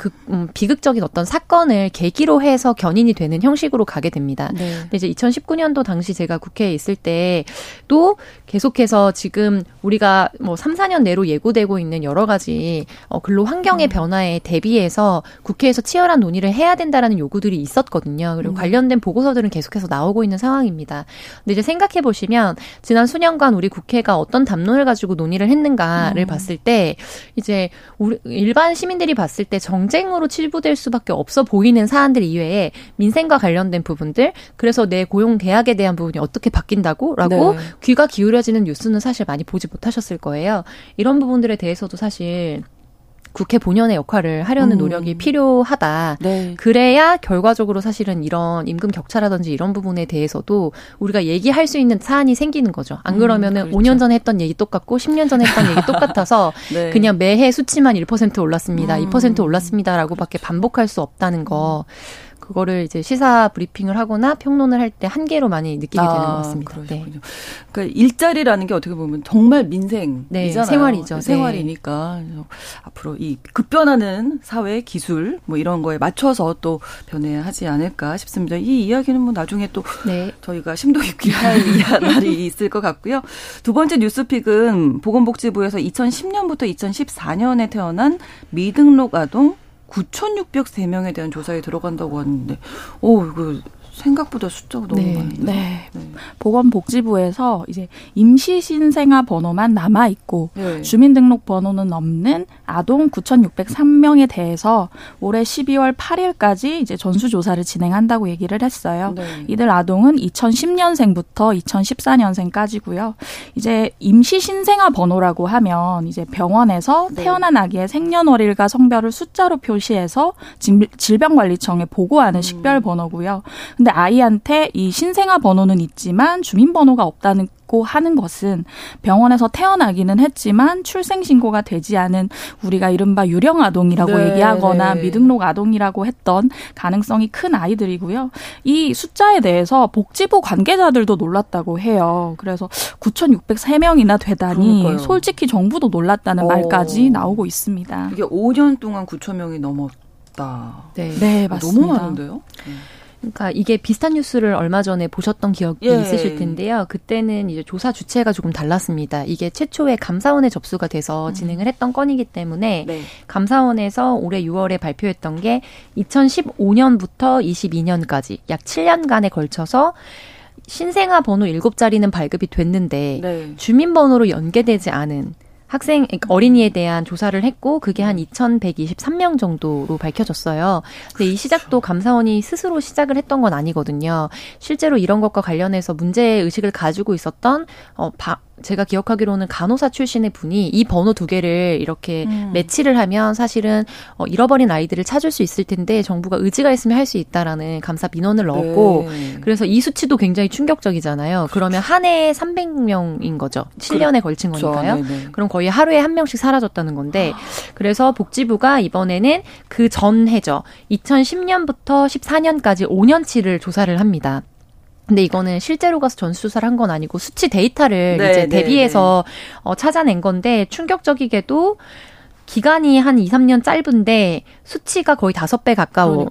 비극적인 어떤 사건을 계기로 해서 견인이 되는 형식으로 가게 됩니다. 네. 근데 이제 2019년도 당시 제가 국회에 있을 때도 계속해서 지금 우리가 뭐 3, 4년 내로 예고되고 있는 여러 가지 근로 환경의 변화에 대비해서 국회에서 치열한 논의를 해야 된다라는 요구들이 있었거든요. 그리고 관련된 보고서들은 계속해서 나오고 있는 상황입니다. 근데 이제 생각해 보시면 지난 수년간 우리 국회가 어떤 담론을 가지고 논의를 했는가를 봤을 때, 이제 우리 일반 시민들이 봤을 때 정쟁으로 치부될 수밖에 없어 보이는 사안들 이외에 민생과 관련된 부분들, 그래서 내 고용 계약에 대한 부분이 어떻게 바뀐다고라고 귀가 기울여지는 뉴스는 사실 많이 보지 못하셨을 거예요. 이런 부분들에 대해서도 사실 국회 본연의 역할을 하려는 노력이 필요하다. 네. 그래야 결과적으로 사실은 이런 임금 격차라든지 이런 부분에 대해서도 우리가 얘기할 수 있는 사안이 생기는 거죠. 안 그러면은 5년 전에 했던 얘기 똑같고 10년 전에 했던 얘기 똑같아서 네. 그냥 매해 수치만 1% 올랐습니다. 2% 올랐습니다라고밖에 반복할 수 없다는 거. 그거를 이제 시사 브리핑을 하거나 평론을 할 때 한계로 많이 느끼게 되는 것 같습니다. 그렇군요. 그러니까 일자리라는 게 어떻게 보면 정말 민생이잖아요. 네, 생활이죠. 생활이니까 앞으로 이 급변하는 사회, 기술 뭐 이런 거에 맞춰서 또 변해야 하지 않을까 싶습니다. 이 이야기는 뭐 나중에 또 저희가 심도 깊게 할 날이 있을 것 같고요. 두 번째 뉴스픽은 보건복지부에서 2010년부터 2014년에 태어난 미등록 아동 9,603명에 대한 조사에 들어간다고 하는데, 이거 생각보다 숫자가 너무 많네요. 네. 보건복지부에서 이제 임시신생아 번호만 남아있고 주민등록번호는 없는 아동 9,603명에 대해서 올해 12월 8일까지 이제 전수조사를 진행한다고 얘기를 했어요. 이들 아동은 2010년생부터 2014년생까지고요. 이제 임시신생아 번호라고 하면 이제 병원에서 태어난 아기의 생년월일과 성별을 숫자로 표시해서 질병관리청에 보고하는 식별번호고요. 근데 아이한테 이 신생아 번호는 있지만 주민번호가 없다는 하는 것은 병원에서 태어나기는 했지만 출생신고가 되지 않은, 우리가 이른바 유령아동이라고 얘기하거나 미등록아동이라고 했던 가능성이 큰 아이들이고요. 이 숫자에 대해서 복지부 관계자들도 놀랐다고 해요. 그래서 9,603명이나 되다니. 그러니까요. 솔직히 정부도 놀랐다는 말까지 나오고 있습니다. 이게 5년 동안 9,000명이 넘었다. 네, 맞습니다. 너무 많은데요? 그러니까 이게 비슷한 뉴스를 얼마 전에 보셨던 기억이 있으실 텐데요. 그때는 이제 조사 주체가 조금 달랐습니다. 이게 최초의 감사원에 접수가 돼서 진행을 했던 건이기 때문에 감사원에서 올해 6월에 발표했던 게 2015년부터 22년까지 약 7년간에 걸쳐서 신생아 번호 7자리는 발급이 됐는데 주민번호로 연계되지 않은 학생, 어린이에 대한 조사를 했고 그게 한 2,123명 정도로 밝혀졌어요. 근데 이 시작도 감사원이 스스로 시작을 했던 건 아니거든요. 실제로 이런 것과 관련해서 문제의식을 가지고 있었던 제가 기억하기로는 간호사 출신의 분이 이 번호 두 개를 이렇게 매치를 하면 사실은 잃어버린 아이들을 찾을 수 있을 텐데 정부가 의지가 있으면 할 수 있다라는 감사 민원을 넣었고 그래서 이 수치도 굉장히 충격적이잖아요. 그러면 한 해에 300명인 거죠. 7년에 걸친 거니까요. 네네. 그럼 거의 하루에 한 명씩 사라졌다는 건데 그래서 복지부가 이번에는 그 전해죠. 2010년부터 14년까지 5년치를 조사를 합니다. 근데 이거는 실제로 가서 전수조사를 한 건 아니고 수치 데이터를 이제 대비해서 찾아낸 건데 충격적이게도 기간이 한 2, 3년 짧은데 수치가 거의 5배 가까운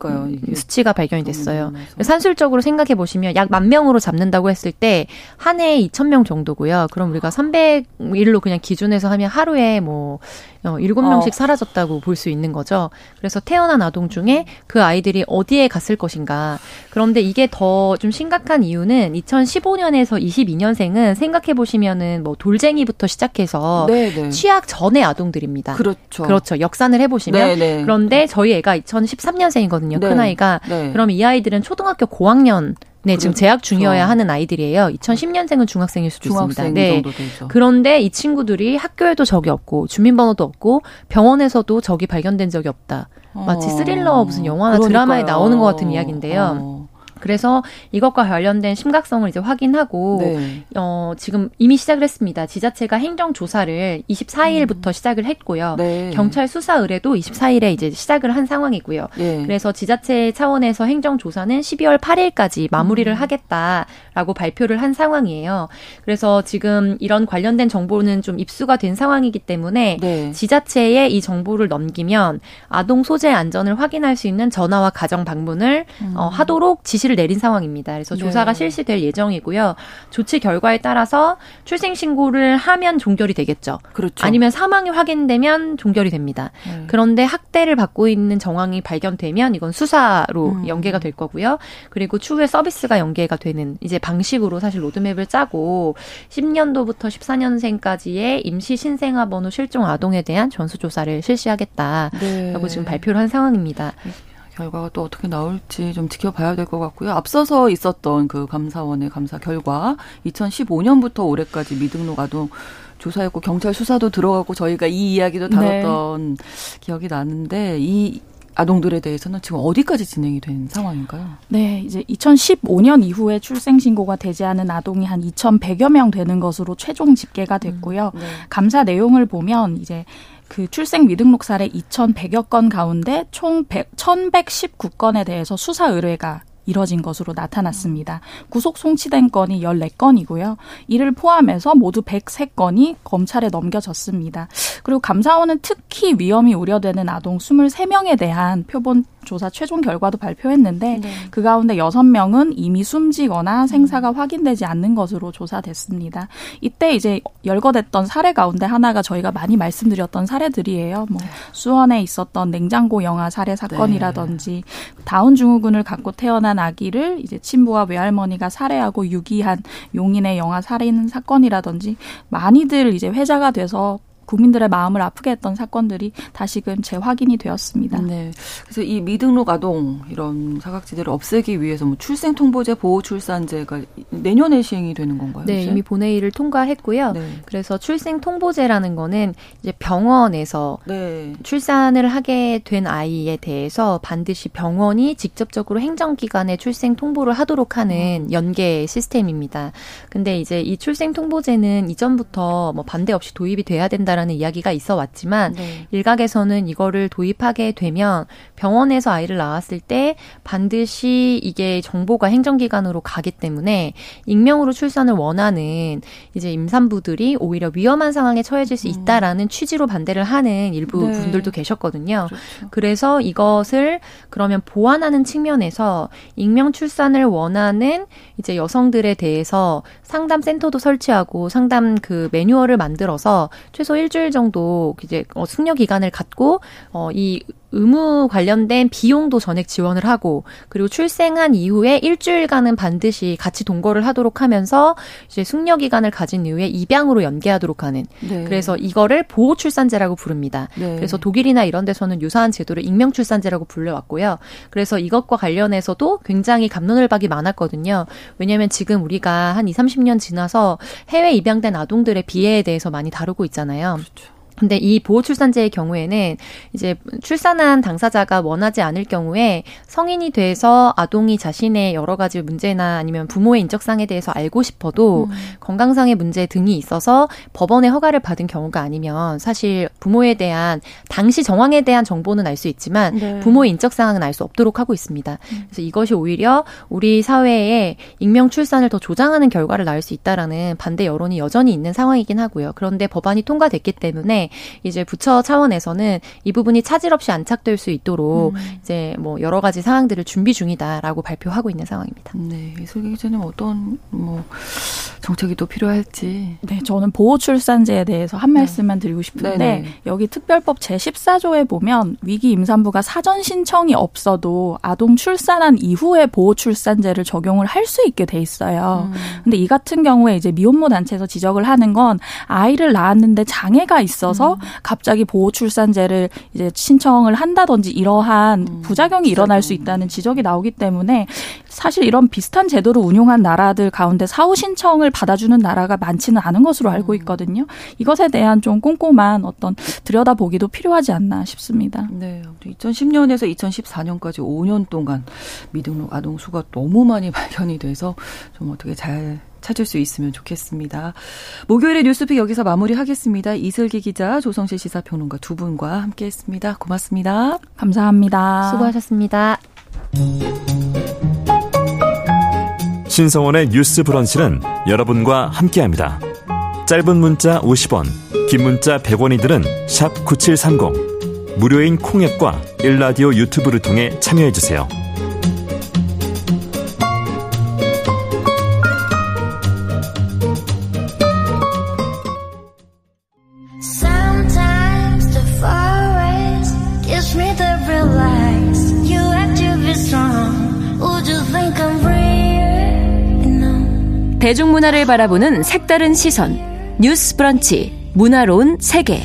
수치가 발견이 됐어요. 산술적으로 생각해 보시면 약 1만 명으로 잡는다고 했을 때 한 해에 2천 명 정도고요. 그럼 우리가 300일로 그냥 기준해서 하면 하루에 뭐 7명씩 사라졌다고 볼 수 있는 거죠. 그래서 태어난 아동 중에 그 아이들이 어디에 갔을 것인가. 그런데 이게 더 좀 심각한 이유는 2015년에서 22년생은 생각해 보시면은 뭐 돌쟁이부터 시작해서 네네. 취약 전의 아동들입니다. 그렇죠. 역산을 해보시면. 네네. 그런데 저희 애가 2013년생이거든요. 네. 큰아이가. 네. 그럼 이 아이들은 초등학교 고학년 네, 지금 재학 중이어야 하는 아이들이에요. 2010년생은 중학생일 수도 있습니다. 네. 그런데 이 친구들이 학교에도 적이 없고 주민번호도 없고 병원에서도 적이 발견된 적이 없다. 마치 스릴러 무슨 영화나 드라마에 나오는 것 같은 이야기인데요. 그래서 이것과 관련된 심각성을 이제 확인하고 지금 이미 시작을 했습니다. 지자체가 행정조사를 24일부터 시작을 했고요. 네. 경찰 수사 의뢰도 24일에 이제 시작을 한 상황이고요. 네. 그래서 지자체 차원에서 행정조사는 12월 8일까지 마무리를 하겠다라고 발표를 한 상황이에요. 그래서 지금 이런 관련된 정보는 좀 입수가 된 상황이기 때문에 지자체에 이 정보를 넘기면 아동 소재 안전을 확인할 수 있는 전화와 가정 방문을 하도록 지시를 내린 상황입니다. 그래서 조사가 실시될 예정이고요. 조치 결과에 따라서 출생신고를 하면 종결이 되겠죠. 그렇죠. 아니면 사망이 확인되면 종결이 됩니다. 그런데 학대를 받고 있는 정황이 발견되면 이건 수사로 연계가 될 거고요. 그리고 추후에 서비스가 연계가 되는 이제 방식으로 사실 로드맵을 짜고 10년도부터 14년생까지의 임시신생아번호 실종 아동에 대한 전수조사를 실시하겠다라고 지금 발표를 한 상황입니다. 결과가 또 어떻게 나올지 좀 지켜봐야 될 것 같고요. 앞서서 있었던 그 감사원의 감사 결과 2015년부터 올해까지 미등록 아동 조사했고 경찰 수사도 들어가고 저희가 이 이야기도 다뤘던 기억이 나는데 이 아동들에 대해서는 지금 어디까지 진행이 된 상황인가요? 네, 이제 2015년 이후에 출생신고가 되지 않은 아동이 한 2,100여 명 되는 것으로 최종 집계가 됐고요. 감사 내용을 보면 이제 그 출생 미등록 사례 2,100여 건 가운데 총 1,119건에 대해서 수사 의뢰가 이뤄진 것으로 나타났습니다. 구속 송치된 건이 14건이고요. 이를 포함해서 모두 103건이 검찰에 넘겨졌습니다. 그리고 감사원은 특히 위험이 우려되는 아동 23명에 대한 표본 조사 최종 결과도 발표했는데 그 가운데 6명은 이미 숨지거나 생사가 확인되지 않는 것으로 조사됐습니다. 이때 이제 열거됐던 사례 가운데 하나가 저희가 많이 말씀드렸던 사례들이에요. 뭐 수원에 있었던 냉장고 영아 살해 사건이라든지 다운 증후군을 갖고 태어난 아기를 이제 친부와 외할머니가 살해하고 유기한 용인의 영아 살인 사건이라든지 많이들 이제 회자가 돼서 국민들의 마음을 아프게 했던 사건들이 다시금 재확인이 되었습니다. 네, 그래서 이 미등록 아동 이런 사각지대를 없애기 위해서 뭐 출생통보제, 보호출산제가 내년에 시행이 되는 건가요? 네, 이제? 이미 본회의를 통과했고요. 그래서 출생통보제라는 거는 이제 병원에서 출산을 하게 된 아이에 대해서 반드시 병원이 직접적으로 행정기관에 출생통보를 하도록 하는 연계 시스템입니다. 근데 이제 이 출생통보제는 이전부터 뭐 반대 없이 도입이 돼야 된다. 라는 이야기가 있어 왔지만 일각에서는 이거를 도입하게 되면 병원에서 아이를 낳았을 때 반드시 이게 정보가 행정기관으로 가기 때문에 익명으로 출산을 원하는 이제 임산부들이 오히려 위험한 상황에 처해질 수 있다라는 취지로 반대를 하는 일부 분들도 계셨거든요. 그렇죠. 그래서 이것을 그러면 보완하는 측면에서 익명 출산을 원하는 이제 여성들에 대해서 상담 센터도 설치하고 상담 그 매뉴얼을 만들어서 최소 일주일 정도 이제 숙려 기간을 갖고 이 의무 관련된 비용도 전액 지원을 하고, 그리고 출생한 이후에 일주일간은 반드시 같이 동거를 하도록 하면서 이제 숙려 기간을 가진 이후에 입양으로 연계하도록 하는. 네. 그래서 이거를 보호 출산제라고 부릅니다. 네. 그래서 독일이나 이런 데서는 유사한 제도를 익명 출산제라고 불려왔고요. 그래서 이것과 관련해서도 굉장히 갑론을박이 많았거든요. 왜냐하면 지금 우리가 한 20, 30년 지나서 해외 입양된 아동들의 비애에 대해서 많이 다루고 있잖아요. 그렇죠. 근데 이 보호출산제의 경우에는 이제 출산한 당사자가 원하지 않을 경우에 성인이 돼서 아동이 자신의 여러 가지 문제나 아니면 부모의 인적상에 대해서 알고 싶어도 건강상의 문제 등이 있어서 법원의 허가를 받은 경우가 아니면 사실 부모에 대한 당시 정황에 대한 정보는 알 수 있지만 네. 부모의 인적상황은 알 수 없도록 하고 있습니다. 그래서 이것이 오히려 우리 사회에 익명 출산을 더 조장하는 결과를 낳을 수 있다라는 반대 여론이 여전히 있는 상황이긴 하고요. 그런데 법안이 통과됐기 때문에 이제 부처 차원에서는 이 부분이 차질 없이 안착될 수 있도록 이제 뭐 여러 가지 사항들을 준비 중이다라고 발표하고 있는 상황입니다. 네, 이슬기 기자님 어떤 뭐 정책이 또 필요할지. 네, 저는 보호출산제에 대해서 한 말씀만 드리고 싶은데 네네. 여기 특별법 제14조에 보면 위기 임산부가 사전 신청이 없어도 아동 출산한 이후에 보호출산제를 적용을 할 수 있게 돼 있어요. 근데 이 같은 경우에 이제 미혼모 단체에서 지적을 하는 건 아이를 낳았는데 장애가 있어서 갑자기 보호출산제를 이제 신청을 한다든지 이러한 부작용이 일어날 수 있다는 지적이 나오기 때문에 사실 이런 비슷한 제도를 운용한 나라들 가운데 사후 신청을 받아주는 나라가 많지는 않은 것으로 알고 있거든요. 이것에 대한 좀 꼼꼼한 어떤 들여다보기도 필요하지 않나 싶습니다. 네, 2010년에서 2014년까지 5년 동안 미등록 아동 수가 너무 많이 발견이 돼서 좀 어떻게 잘 찾을 수 있으면 좋겠습니다. 목요일의 뉴스픽 여기서 마무리하겠습니다. 이슬기 기자, 조성실 시사평론가 두 분과 함께했습니다. 고맙습니다. 감사합니다. 수고하셨습니다. 신성원의 뉴스 브런치는 여러분과 함께합니다. 짧은 문자 50원, 긴 문자 100원이들은 샵 9730, 무료인 콩앱과 1라디오 유튜브를 통해 참여해주세요. 대중문화를 바라보는 색다른 시선 뉴스 브런치 문화로운 세계.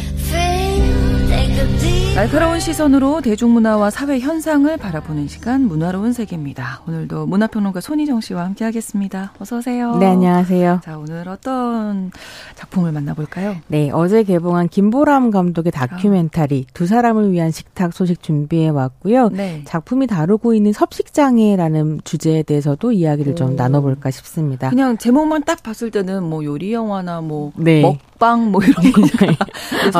날카로운 시선으로 대중문화와 사회 현상을 바라보는 시간 문화로운 세계입니다. 오늘도 문화평론가 손희정 씨와 함께하겠습니다. 어서 오세요. 네, 안녕하세요. 자, 오늘 어떤 작품을 만나볼까요? 네, 어제 개봉한 김보람 감독의 다큐멘터리 두 사람을 위한 식탁 소식 준비해 왔고요. 네. 작품이 다루고 있는 섭식장애라는 주제에 대해서도 이야기를 좀 나눠볼까 싶습니다. 그냥 제목만 딱 봤을 때는 뭐 요리 영화나 뭐 네. 먹방 뭐 이런 거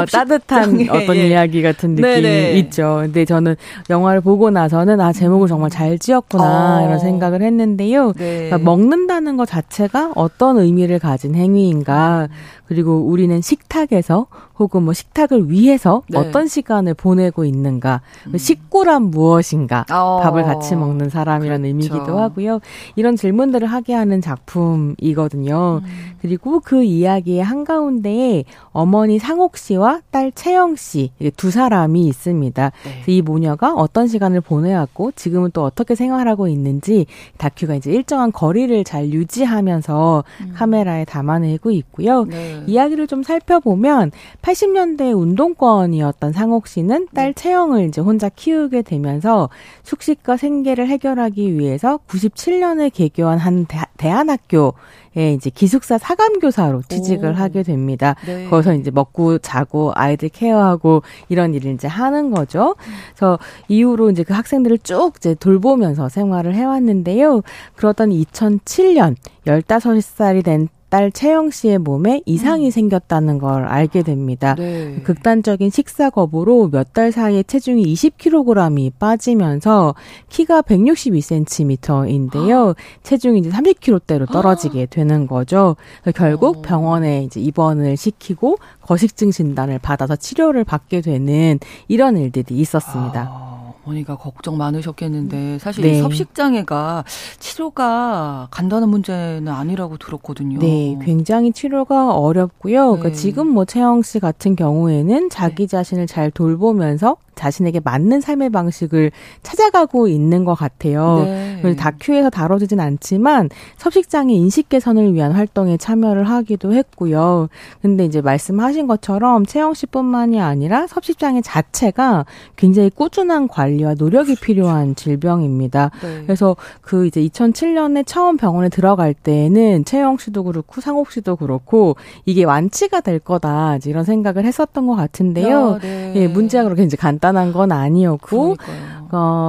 따뜻한 어떤 이야기 같은 느낌. 네네. 있죠. 근데 저는 영화를 보고 나서는 아, 제목을 정말 잘 지었구나 이런 생각을 했는데요. 네. 그러니까 먹는다는 것 자체가 어떤 의미를 가진 행위인가, 그리고 우리는 식탁에서 혹은 뭐 식탁을 위해서 네. 어떤 시간을 보내고 있는가, 식구란 무엇인가, 밥을 같이 먹는 사람이라는 그렇죠. 의미이기도 하고요. 이런 질문들을 하게 하는 작품이거든요. 그리고 그 이야기의 한가운데에 어머니 상옥 씨와 딸 채영 씨 두 사람이 있습니다. 네. 이 모녀가 어떤 시간을 보내왔고 지금은 또 어떻게 생활하고 있는지 다큐가 이제 일정한 거리를 잘 유지하면서 카메라에 담아내고 있고요. 네. 이야기를 좀 살펴보면 80년대 운동권이었던 상옥 씨는 딸 채영을 이제 혼자 키우게 되면서 숙식과 생계를 해결하기 위해서 97년에 개교한 한 대안학교 예, 이제 기숙사 사감교사로 취직을 하게 됩니다. 네. 거기서 이제 먹고 자고 아이들 케어하고 이런 일을 이제 하는 거죠. 그래서 이후로 이제 그 학생들을 쭉 이제 돌보면서 생활을 해왔는데요. 그러던 2007년 15살이 된 딸 채영 씨의 몸에 이상이 생겼다는 걸 알게 됩니다. 네. 극단적인 식사 거부로 몇 달 사이에 체중이 20kg이 빠지면서 키가 162cm인데요. 체중이 이제 30kg대로 떨어지게 되는 거죠. 결국 병원에 이제 입원을 시키고 거식증 진단을 받아서 치료를 받게 되는 이런 일들이 있었습니다. 어머니가 걱정 많으셨겠는데 사실 네. 섭식장애가 치료가 간단한 문제는 아니라고 들었거든요. 네. 굉장히 치료가 어렵고요. 네. 그러니까 지금 뭐 채영 씨 같은 경우에는 자기 네. 자신을 잘 돌보면서 자신에게 맞는 삶의 방식을 찾아가고 있는 것 같아요. 네. 다큐에서 다뤄지진 않지만 섭식장애 인식 개선을 위한 활동에 참여를 하기도 했고요. 근데 이제 말씀하신 것처럼 채영 씨뿐만이 아니라 섭식장애 자체가 굉장히 꾸준한 관리와 노력이 필요한 질병입니다. 네. 그래서 그 이제 2007년에 처음 병원에 들어갈 때에는 채영 씨도 그렇고 상옥 씨도 그렇고 이게 완치가 될 거다 이런 생각을 했었던 것 같은데요. 아, 네. 예, 문제가 그렇게 이제 간단한 건 아니었고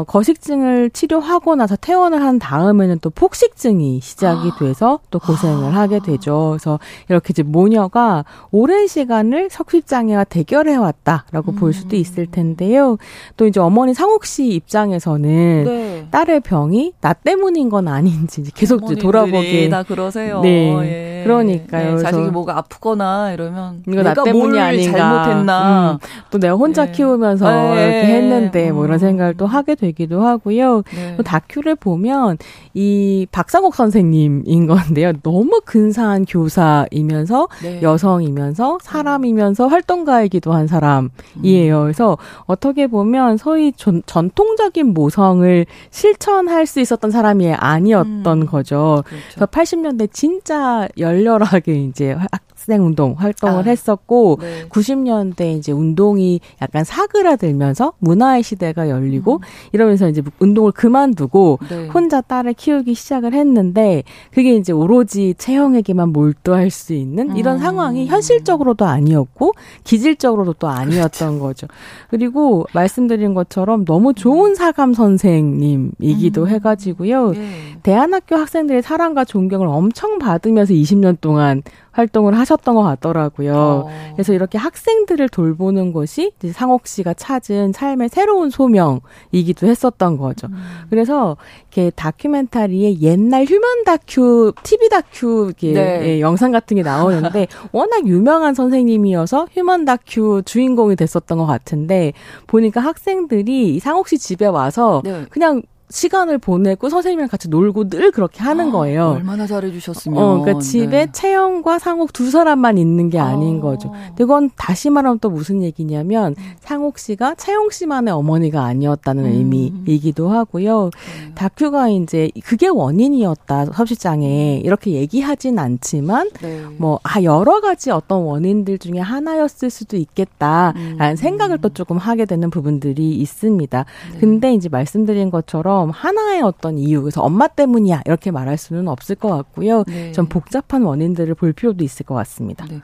거식증을 치료하고 나서 퇴원을 한 다음에는 또 폭식증이 시작이 돼서 또 고생을 하게 되죠. 그래서 이렇게 이제 모녀가 오랜 시간을 섭식장애와 대결해왔다라고 볼 수도 있을 텐데요. 또 이제 어머니 상옥 씨 입장에서는 네. 딸의 병이 나 때문인 건 아닌지 계속 이제 돌아보게. 다 그러세요. 네, 예. 그러니까요. 네, 자식이 뭐가 아프거나 이러면 이거 나 때문이 아닌가. 잘못했나. 또 내가 혼자 네. 키우면서 이렇게 했는데 뭐 이런 생각을 또 하게 되기도 하고요. 네. 다큐를 보면 이 박상욱 선생님인 건데요. 너무 근사한 교사이면서 네. 여성이면서 사람이면서 활동가이기도 한 사람이에요. 그래서 어떻게 보면 소위 전통적인 모성을 실천할 수 있었던 사람이 아니었던 거죠. 그렇죠. 그래서 80년대 진짜 열렬하게 이제 학생운동 활동을 했었고 네. 90년대 이제 운동이 약간 사그라들면서 문화의 시대가 열리고 이러면서 이제 운동을 그만두고 네. 혼자 딸을 키우기 시작을 했는데 그게 이제 오로지 채영에게만 몰두할 수 있는 이런 상황이 현실적으로도 아니었고 기질적으로도 또 아니었던 거죠. 그리고 말씀드린 것처럼 너무 좋은 사감 선생님이기도 해가지고요. 네. 대안학교 학생들의 사랑과 존경을 엄청 받으면서 20년 동안 활동을 하셨던 것 같더라고요. 그래서 이렇게 학생들을 돌보는 것이 이제 상옥 씨가 찾은 삶의 새로운 소명이기도 했었던 거죠. 그래서 이렇게 다큐멘터리에 옛날 휴먼 다큐, TV 다큐 네. 영상 같은 게 나오는데 워낙 유명한 선생님이어서 휴먼 다큐 주인공이 됐었던 것 같은데 보니까 학생들이 상옥 씨 집에 와서 네. 그냥 시간을 보내고 선생님이랑 같이 놀고 늘 그렇게 하는 거예요. 얼마나 잘해주셨으면. 그러니까 집에 네. 채영과 상옥 두 사람만 있는 게 아닌 거죠. 근데 그건 다시 말하면 또 무슨 얘기냐면 상옥 씨가 채영 씨만의 어머니가 아니었다는 의미이기도 하고요. 다큐가 이제 그게 원인이었다. 섭식장애 이렇게 얘기하진 않지만 뭐 여러 가지 어떤 원인들 중에 하나였을 수도 있겠다라는 생각을 또 조금 하게 되는 부분들이 있습니다. 네. 근데 이제 말씀드린 것처럼 하나의 어떤 이유, 그래서 엄마 때문이야 이렇게 말할 수는 없을 것 같고요. 네. 좀 복잡한 원인들을 볼 필요도 있을 것 같습니다. 네.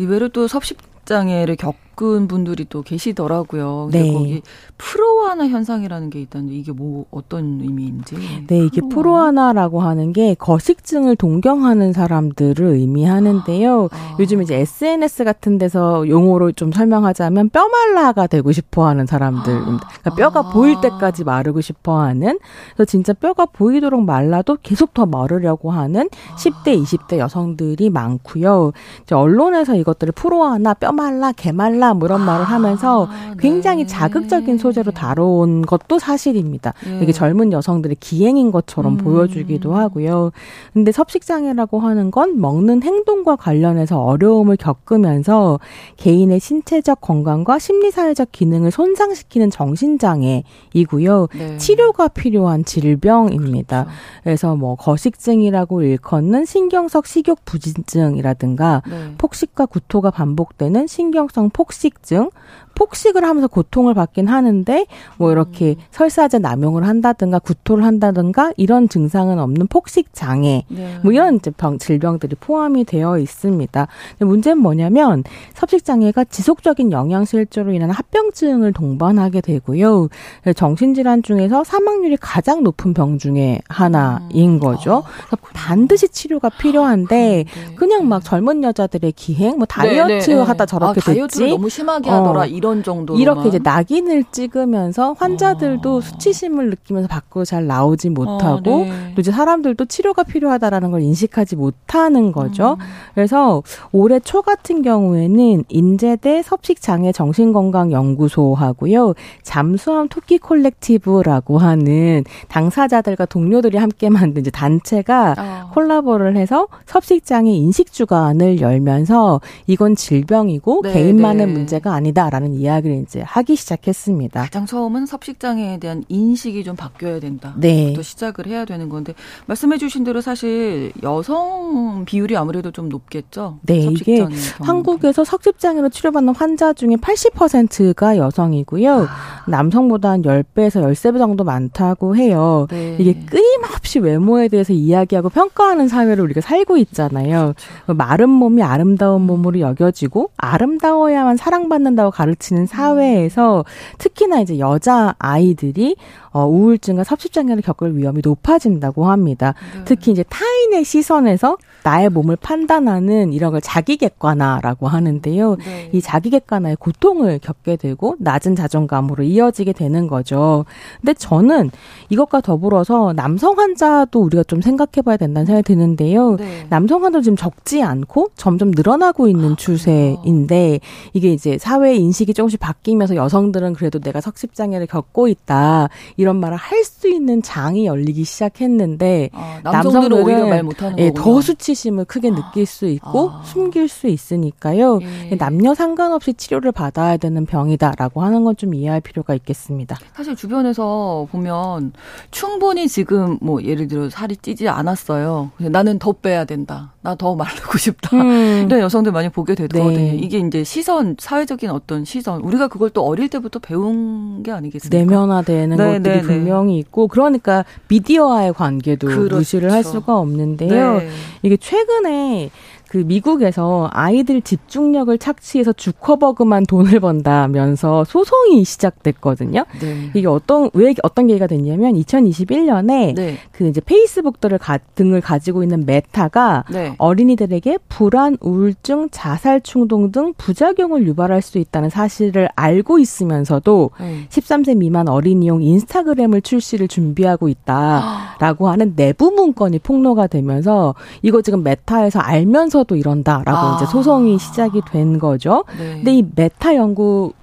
의외로 또 섭식장애를 겪은 분들이 또 계시더라고요. 근데 네. 거기 프로아나 현상이라는 게 있다는데 이게 뭐 어떤 의미인지. 네, 이게 프로아나라고 하는 게 거식증을 동경하는 사람들을 의미하는데요. 요즘 이제 SNS 같은 데서 용어로 좀 설명하자면 뼈말라가 되고 싶어하는 사람들입니다. 그러니까 뼈가 보일 때까지 마르고 싶어하는. 그래서 진짜 뼈가 보이도록 말라도 계속 더 마르려고 하는 10대, 20대 여성들이 많고요. 이제 언론에서 이것들을 프로아나, 뼈말라, 개말라 뭐 이런 말을 하면서 굉장히 네. 자극적인 소재로 다뤄온 것도 사실입니다. 이게 젊은 여성들의 기행인 것처럼 보여주기도 하고요. 근데 섭식장애라고 하는 건 먹는 행동과 관련해서 어려움을 겪으면서 개인의 신체적 건강과 심리사회적 기능을 손상시키는 정신장애이고요. 네. 치료가 필요한 질병입니다. 그렇죠. 그래서 뭐 거식증이라고 일컫는 신경성 식욕 부진증이라든가 폭식과 구토가 반복되는 신경성 폭식증, 폭식을 하면서 고통을 받긴 하는데 뭐 이렇게 설사제 남용을 한다든가 구토를 한다든가 이런 증상은 없는 폭식 장애 뭐 이런 질병들이 포함이 되어 있습니다. 문제는 뭐냐면 섭식 장애가 지속적인 영양 실조로 인한 합병증을 동반하게 되고요. 정신질환 중에서 사망률이 가장 높은 병 중에 하나인 거죠. 그래서 반드시 치료가 필요한데 그냥 막 젊은 여자들의 기행, 뭐 다이어트 하다 저렇게 됐지. 다이어트를 너무 심하게 하더라 이런. 어떤 정도로만? 이렇게 이제 낙인을 찍으면서 환자들도 수치심을 느끼면서 밖으로 잘 나오지 못하고 네. 또 이제 사람들도 치료가 필요하다라는 걸 인식하지 못하는 거죠. 그래서 올해 초 같은 경우에는 인제대 섭식장애 정신건강연구소하고요. 잠수함 토끼 콜렉티브라고 하는 당사자들과 동료들이 함께 만든 이제 단체가 콜라보를 해서 섭식장애 인식주간을 열면서 이건 질병이고 네, 개인만의 네. 문제가 아니다라는 이야기를 이제 하기 시작했습니다. 가장 처음은 섭식장애에 대한 인식이 좀 바뀌어야 된다. 네. 또 시작을 해야 되는 건데 말씀해 주신 대로 사실 여성 비율이 아무래도 좀 높겠죠? 네. 이게 한국에서 섭식장애로 치료받는 환자 중에 80%가 여성이고요. 남성보다 한 10배에서 13배 정도 많다고 해요. 네. 이게 끊임없이 외모에 대해서 이야기하고 평가하는 사회를 우리가 살고 있잖아요. 그렇죠. 마른 몸이 아름다운 몸으로 여겨지고 아름다워야만 사랑받는다고 가르치는 사회에서 특히나 이제 여자 아이들이 우울증과 섭식장애를 겪을 위험이 높아진다고 합니다. 네. 특히 이제 타인의 시선에서 나의 몸을 판단하는 이런 걸 자기객관화라고 하는데요. 네. 이 자기객관화의 고통을 겪게 되고 낮은 자존감으로 이어지게 되는 거죠. 근데 저는 이것과 더불어서 남성 환자도 우리가 좀 생각해봐야 된다는 생각이 드는데요. 네. 남성 환자도 지금 적지 않고 점점 늘어나고 있는 추세인데 이게 이제 사회의 인식이 조금씩 바뀌면서 여성들은 그래도 내가 섭식장애를 겪고 있다. 이런 말을 할 수 있는 장이 열리기 시작했는데 남성들은 오히려 말 못하는 거고요. 예, 더 수치심을 크게 느낄 수 있고 숨길 수 있으니까요. 예. 남녀 상관없이 치료를 받아야 되는 병이다라고 하는 건 좀 이해할 필요가 있겠습니다. 사실 주변에서 보면 충분히 지금 뭐 예를 들어 살이 찌지 않았어요. 나는 더 빼야 된다. 나 더 마르고 싶다. 이런 여성들 많이 보게 되거든요. 네. 이게 이제 시선, 사회적인 어떤 시선. 우리가 그걸 또 어릴 때부터 배운 게 아니겠습니까? 내면화되는 네. 것들이 네네. 분명히 있고 그러니까 미디어와의 관계도 그렇죠. 무시를 할 수가 없는데요. 네. 이게 최근에 그 미국에서 아이들 집중력을 착취해서 주커버그만 돈을 번다면서 소송이 시작됐거든요. 네. 이게 왜 어떤 계기가 됐냐면 2021년에 네. 그 이제 페이스북들을 등을 가지고 있는 메타가 네. 어린이들에게 불안, 우울증, 자살 충동 등 부작용을 유발할 수 있다는 사실을 알고 있으면서도 13세 미만 어린이용 인스타그램을 출시를 준비하고 있다라고 하는 내부 문건이 폭로가 되면서 이거 지금 메타에서 알면서 또 이런다라고 이제 소송이 시작이 된 거죠. 네. 근데 이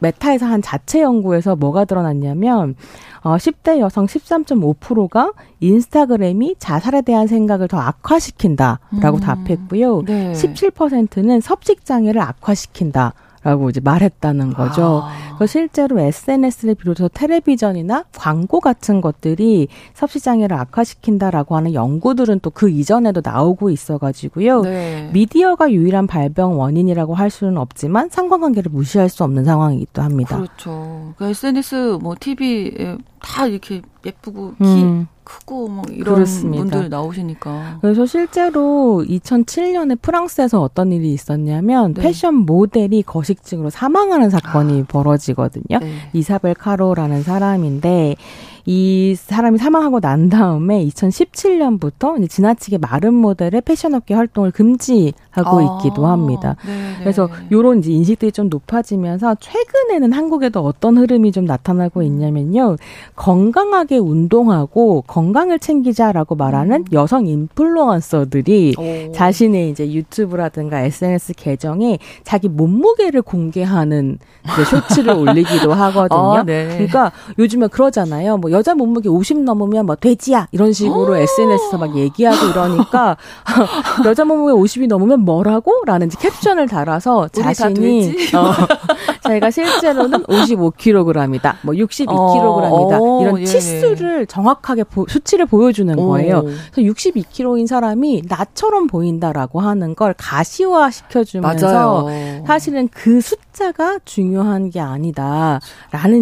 메타에서 한 자체 연구에서 뭐가 드러났냐면 10대 여성 13.5%가 인스타그램이 자살에 대한 생각을 더 악화시킨다라고 답했고요. 네. 17%는 섭식장애를 악화시킨다. 라고 이제 말했다는 거죠. 그래서 실제로 SNS를 비롯해서 텔레비전이나 광고 같은 것들이 섭식장애를 악화시킨다라고 하는 연구들은 또 그 이전에도 나오고 있어가지고요. 네. 미디어가 유일한 발병 원인이라고 할 수는 없지만 상관관계를 무시할 수 없는 상황이기도 합니다. 그렇죠. 그러니까 SNS, 뭐 TV 다 이렇게 예쁘고 크고 뭐 이런 그렇습니다. 분들 나오시니까. 그래서 실제로 2007년에 프랑스에서 어떤 일이 있었냐면 네. 패션 모델이 거식증으로 사망하는 사건이 벌어지거든요. 네. 이사벨 카로라는 사람인데 이 사람이 사망하고 난 다음에 2017년부터 이제 지나치게 마른 모델의 패션업계 활동을 금지하고 있기도 합니다. 네네. 그래서 이런 이제 인식들이 좀 높아지면서 최근에는 한국에도 어떤 흐름이 좀 나타나고 있냐면요. 건강하게 운동하고 건강을 챙기자라고 말하는 여성 인플루언서들이 자신의 이제 유튜브라든가 SNS 계정에 자기 몸무게를 공개하는 이제 쇼츠를 올리기도 하거든요. 네. 그러니까 요즘에 그러잖아요. 뭐 여자 몸무게 50 넘으면 뭐 돼지야 이런 식으로 SNS에서 막 얘기하고 이러니까 여자 몸무게 50이 넘으면 뭐라고? 라는 캡션을 달아서 자신이 자기가 실제로는 55kg이다 뭐 62kg이다 이런 치수를 정확하게 수치를 보여주는 거예요. 그래서 62kg인 사람이 나처럼 보인다라고 하는 걸 가시화시켜주면서 맞아요. 사실은 그 숫자가 중요한 게 아니다라는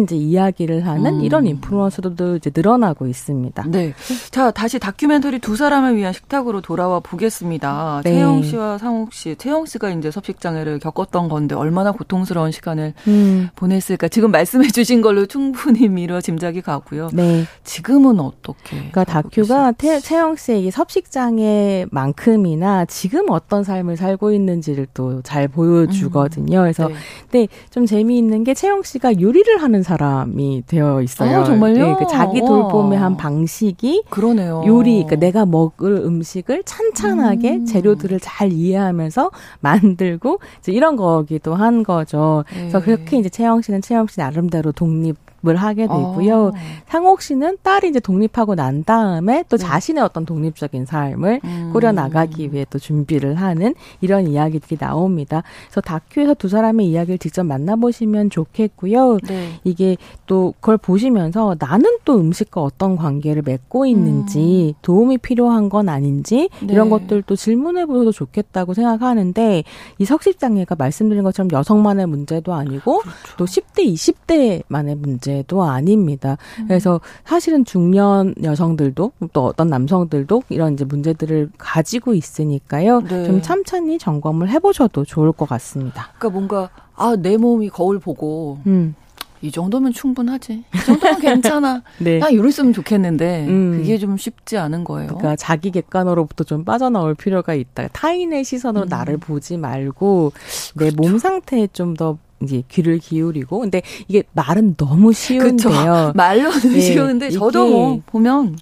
이제 이야기를 하는 이런 인플루언서도 이제 늘어나고 있습니다. 네, 자 다시 다큐멘터리 두 사람을 위한 식탁으로 돌아와 보겠습니다. 네. 채영 씨와 상욱 씨, 채영 씨가 이제 섭식장애를 겪었던 건데 얼마나 고통스러운 시간을 시간을 보냈을까. 지금 말씀해 주신 걸로 충분히 미뤄 짐작이 가고요. 네. 지금은 어떻게? 그러니까 다큐가 채영 씨의 이 섭식장애만큼이나 지금 어떤 삶을 살고 있는지를 또 잘 보여주거든요. 그래서 네. 근데 좀 재미있는 게 채영 씨가 요리를 하는 사람이 되어 있어요. 아, 정말요? 네, 그러니까 자기 돌봄의 한 방식이 그러네요. 요리, 그러니까 내가 먹을 음식을 찬찬하게 재료들을 잘 이해하면서 만들고 이제 이런 거기도 한 거죠. 그래서 그렇게 이제 채영 씨는 채영 씨 나름대로 독립을 하게 되고요. 상옥 씨는 딸이 이제 독립하고 난 다음에 또 자신의 어떤 독립적인 삶을 꾸려나가기 위해 또 준비를 하는 이런 이야기들이 나옵니다. 그래서 다큐에서 두 사람의 이야기를 직접 만나보시면 좋겠고요. 네. 이게 또 그걸 보시면서 나는 또 음식과 어떤 관계를 맺고 있는지 도움이 필요한 건 아닌지 네. 이런 것들도 질문해보셔도 좋겠다고 생각하는데 이 석식장애가 말씀드린 것처럼 여성만의 문제도 아니고 그렇죠. 또 10대, 20대만의 문제도 아닙니다. 그래서 사실은 중년 여성들도 또 어떤 남성들도 이런 이제 문제들을 가지고 있으니까요. 네. 좀 참찬히 점검을 해보셔도 좋을 것 같습니다. 그러니까 뭔가 아, 내 몸이 거울 보고 이 정도면 충분하지. 이 정도면 괜찮아. 네. 나 이랬으면 좋겠는데 그게 좀 쉽지 않은 거예요. 그러니까 자기 객관으로부터 좀 빠져나올 필요가 있다. 타인의 시선으로 나를 보지 말고 내 몸 상태에 좀 더 이제 귀를 기울이고. 근데 이게 말은 너무 쉬운데요. 그렇죠. 말로는 네. 쉬운데 저도 뭐 보면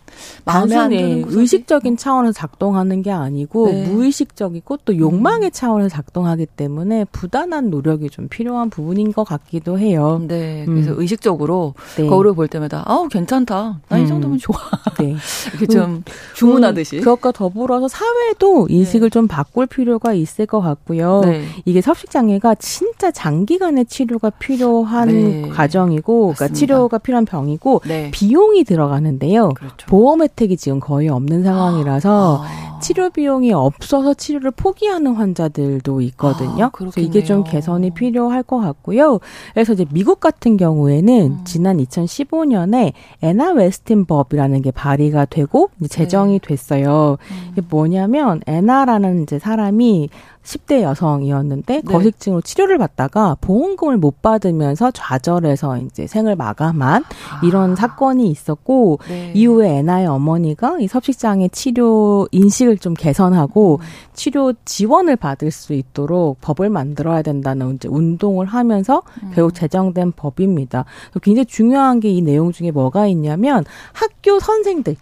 단순히 의식적인 차원에서 작동하는 게 아니고 네. 무의식적이고 또 욕망의 차원에서 작동하기 때문에 부단한 노력이 좀 필요한 부분인 것 같기도 해요. 네. 그래서 의식적으로 네. 거울을 볼 때마다 아우 괜찮다. 나 이 정도면 좋아. 네. 이렇게 좀 주문하듯이. 그것과 더불어서 사회도 인식을 네. 좀 바꿀 필요가 있을 것 같고요. 네. 이게 섭식장애가 진짜 장기간 치료가 필요한 네. 과정이고 그러니까 치료가 필요한 병이고 네. 비용이 들어가는데요. 그렇죠. 보험 혜택이 지금 거의 없는 상황이라서 치료 비용이 없어서 치료를 포기하는 환자들도 있거든요. 그래서 이게 좀 개선이 필요할 것 같고요. 그래서 이제 미국 같은 경우에는 지난 2015년에 에나 웨스틴 법이라는 게 발의가 되고 이제 제정이 네. 됐어요. 이게 뭐냐면 에나라는 이제 사람이 10대 여성이었는데 네. 거식증으로 치료를 받다가 보험금을 못 받으면서 좌절해서 이제 생을 마감한 이런 사건이 있었고 네. 이후에 에나의 어머니가 이 섭식장애 치료 인식을 좀 개선하고 치료 지원을 받을 수 있도록 법을 만들어야 된다는 이제 운동을 하면서 결국 제정된 법입니다. 굉장히 중요한 게 이 내용 중에 뭐가 있냐면 학교 선생들,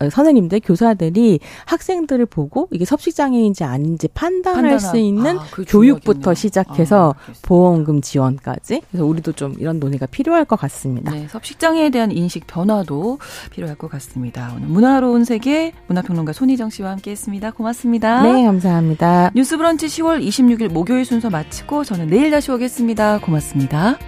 선생님들, 교사들이 학생들을 보고 이게 섭식장애인지 아닌지 판단할 수 있는 교육부터 시작해서 보험금 지원까지. 그래서 우리도 좀 이런 논의가 필요할 것 같습니다. 네, 섭식장애에 대한 인식 변화도 필요할 것 같습니다. 오늘 문화로운 세계 문화평론가 손희정 씨와 함께했습니다. 고맙습니다. 네, 감사합니다. 뉴스브런치 10월 26일 목요일 순서 마치고 저는 내일 다시 오겠습니다. 고맙습니다.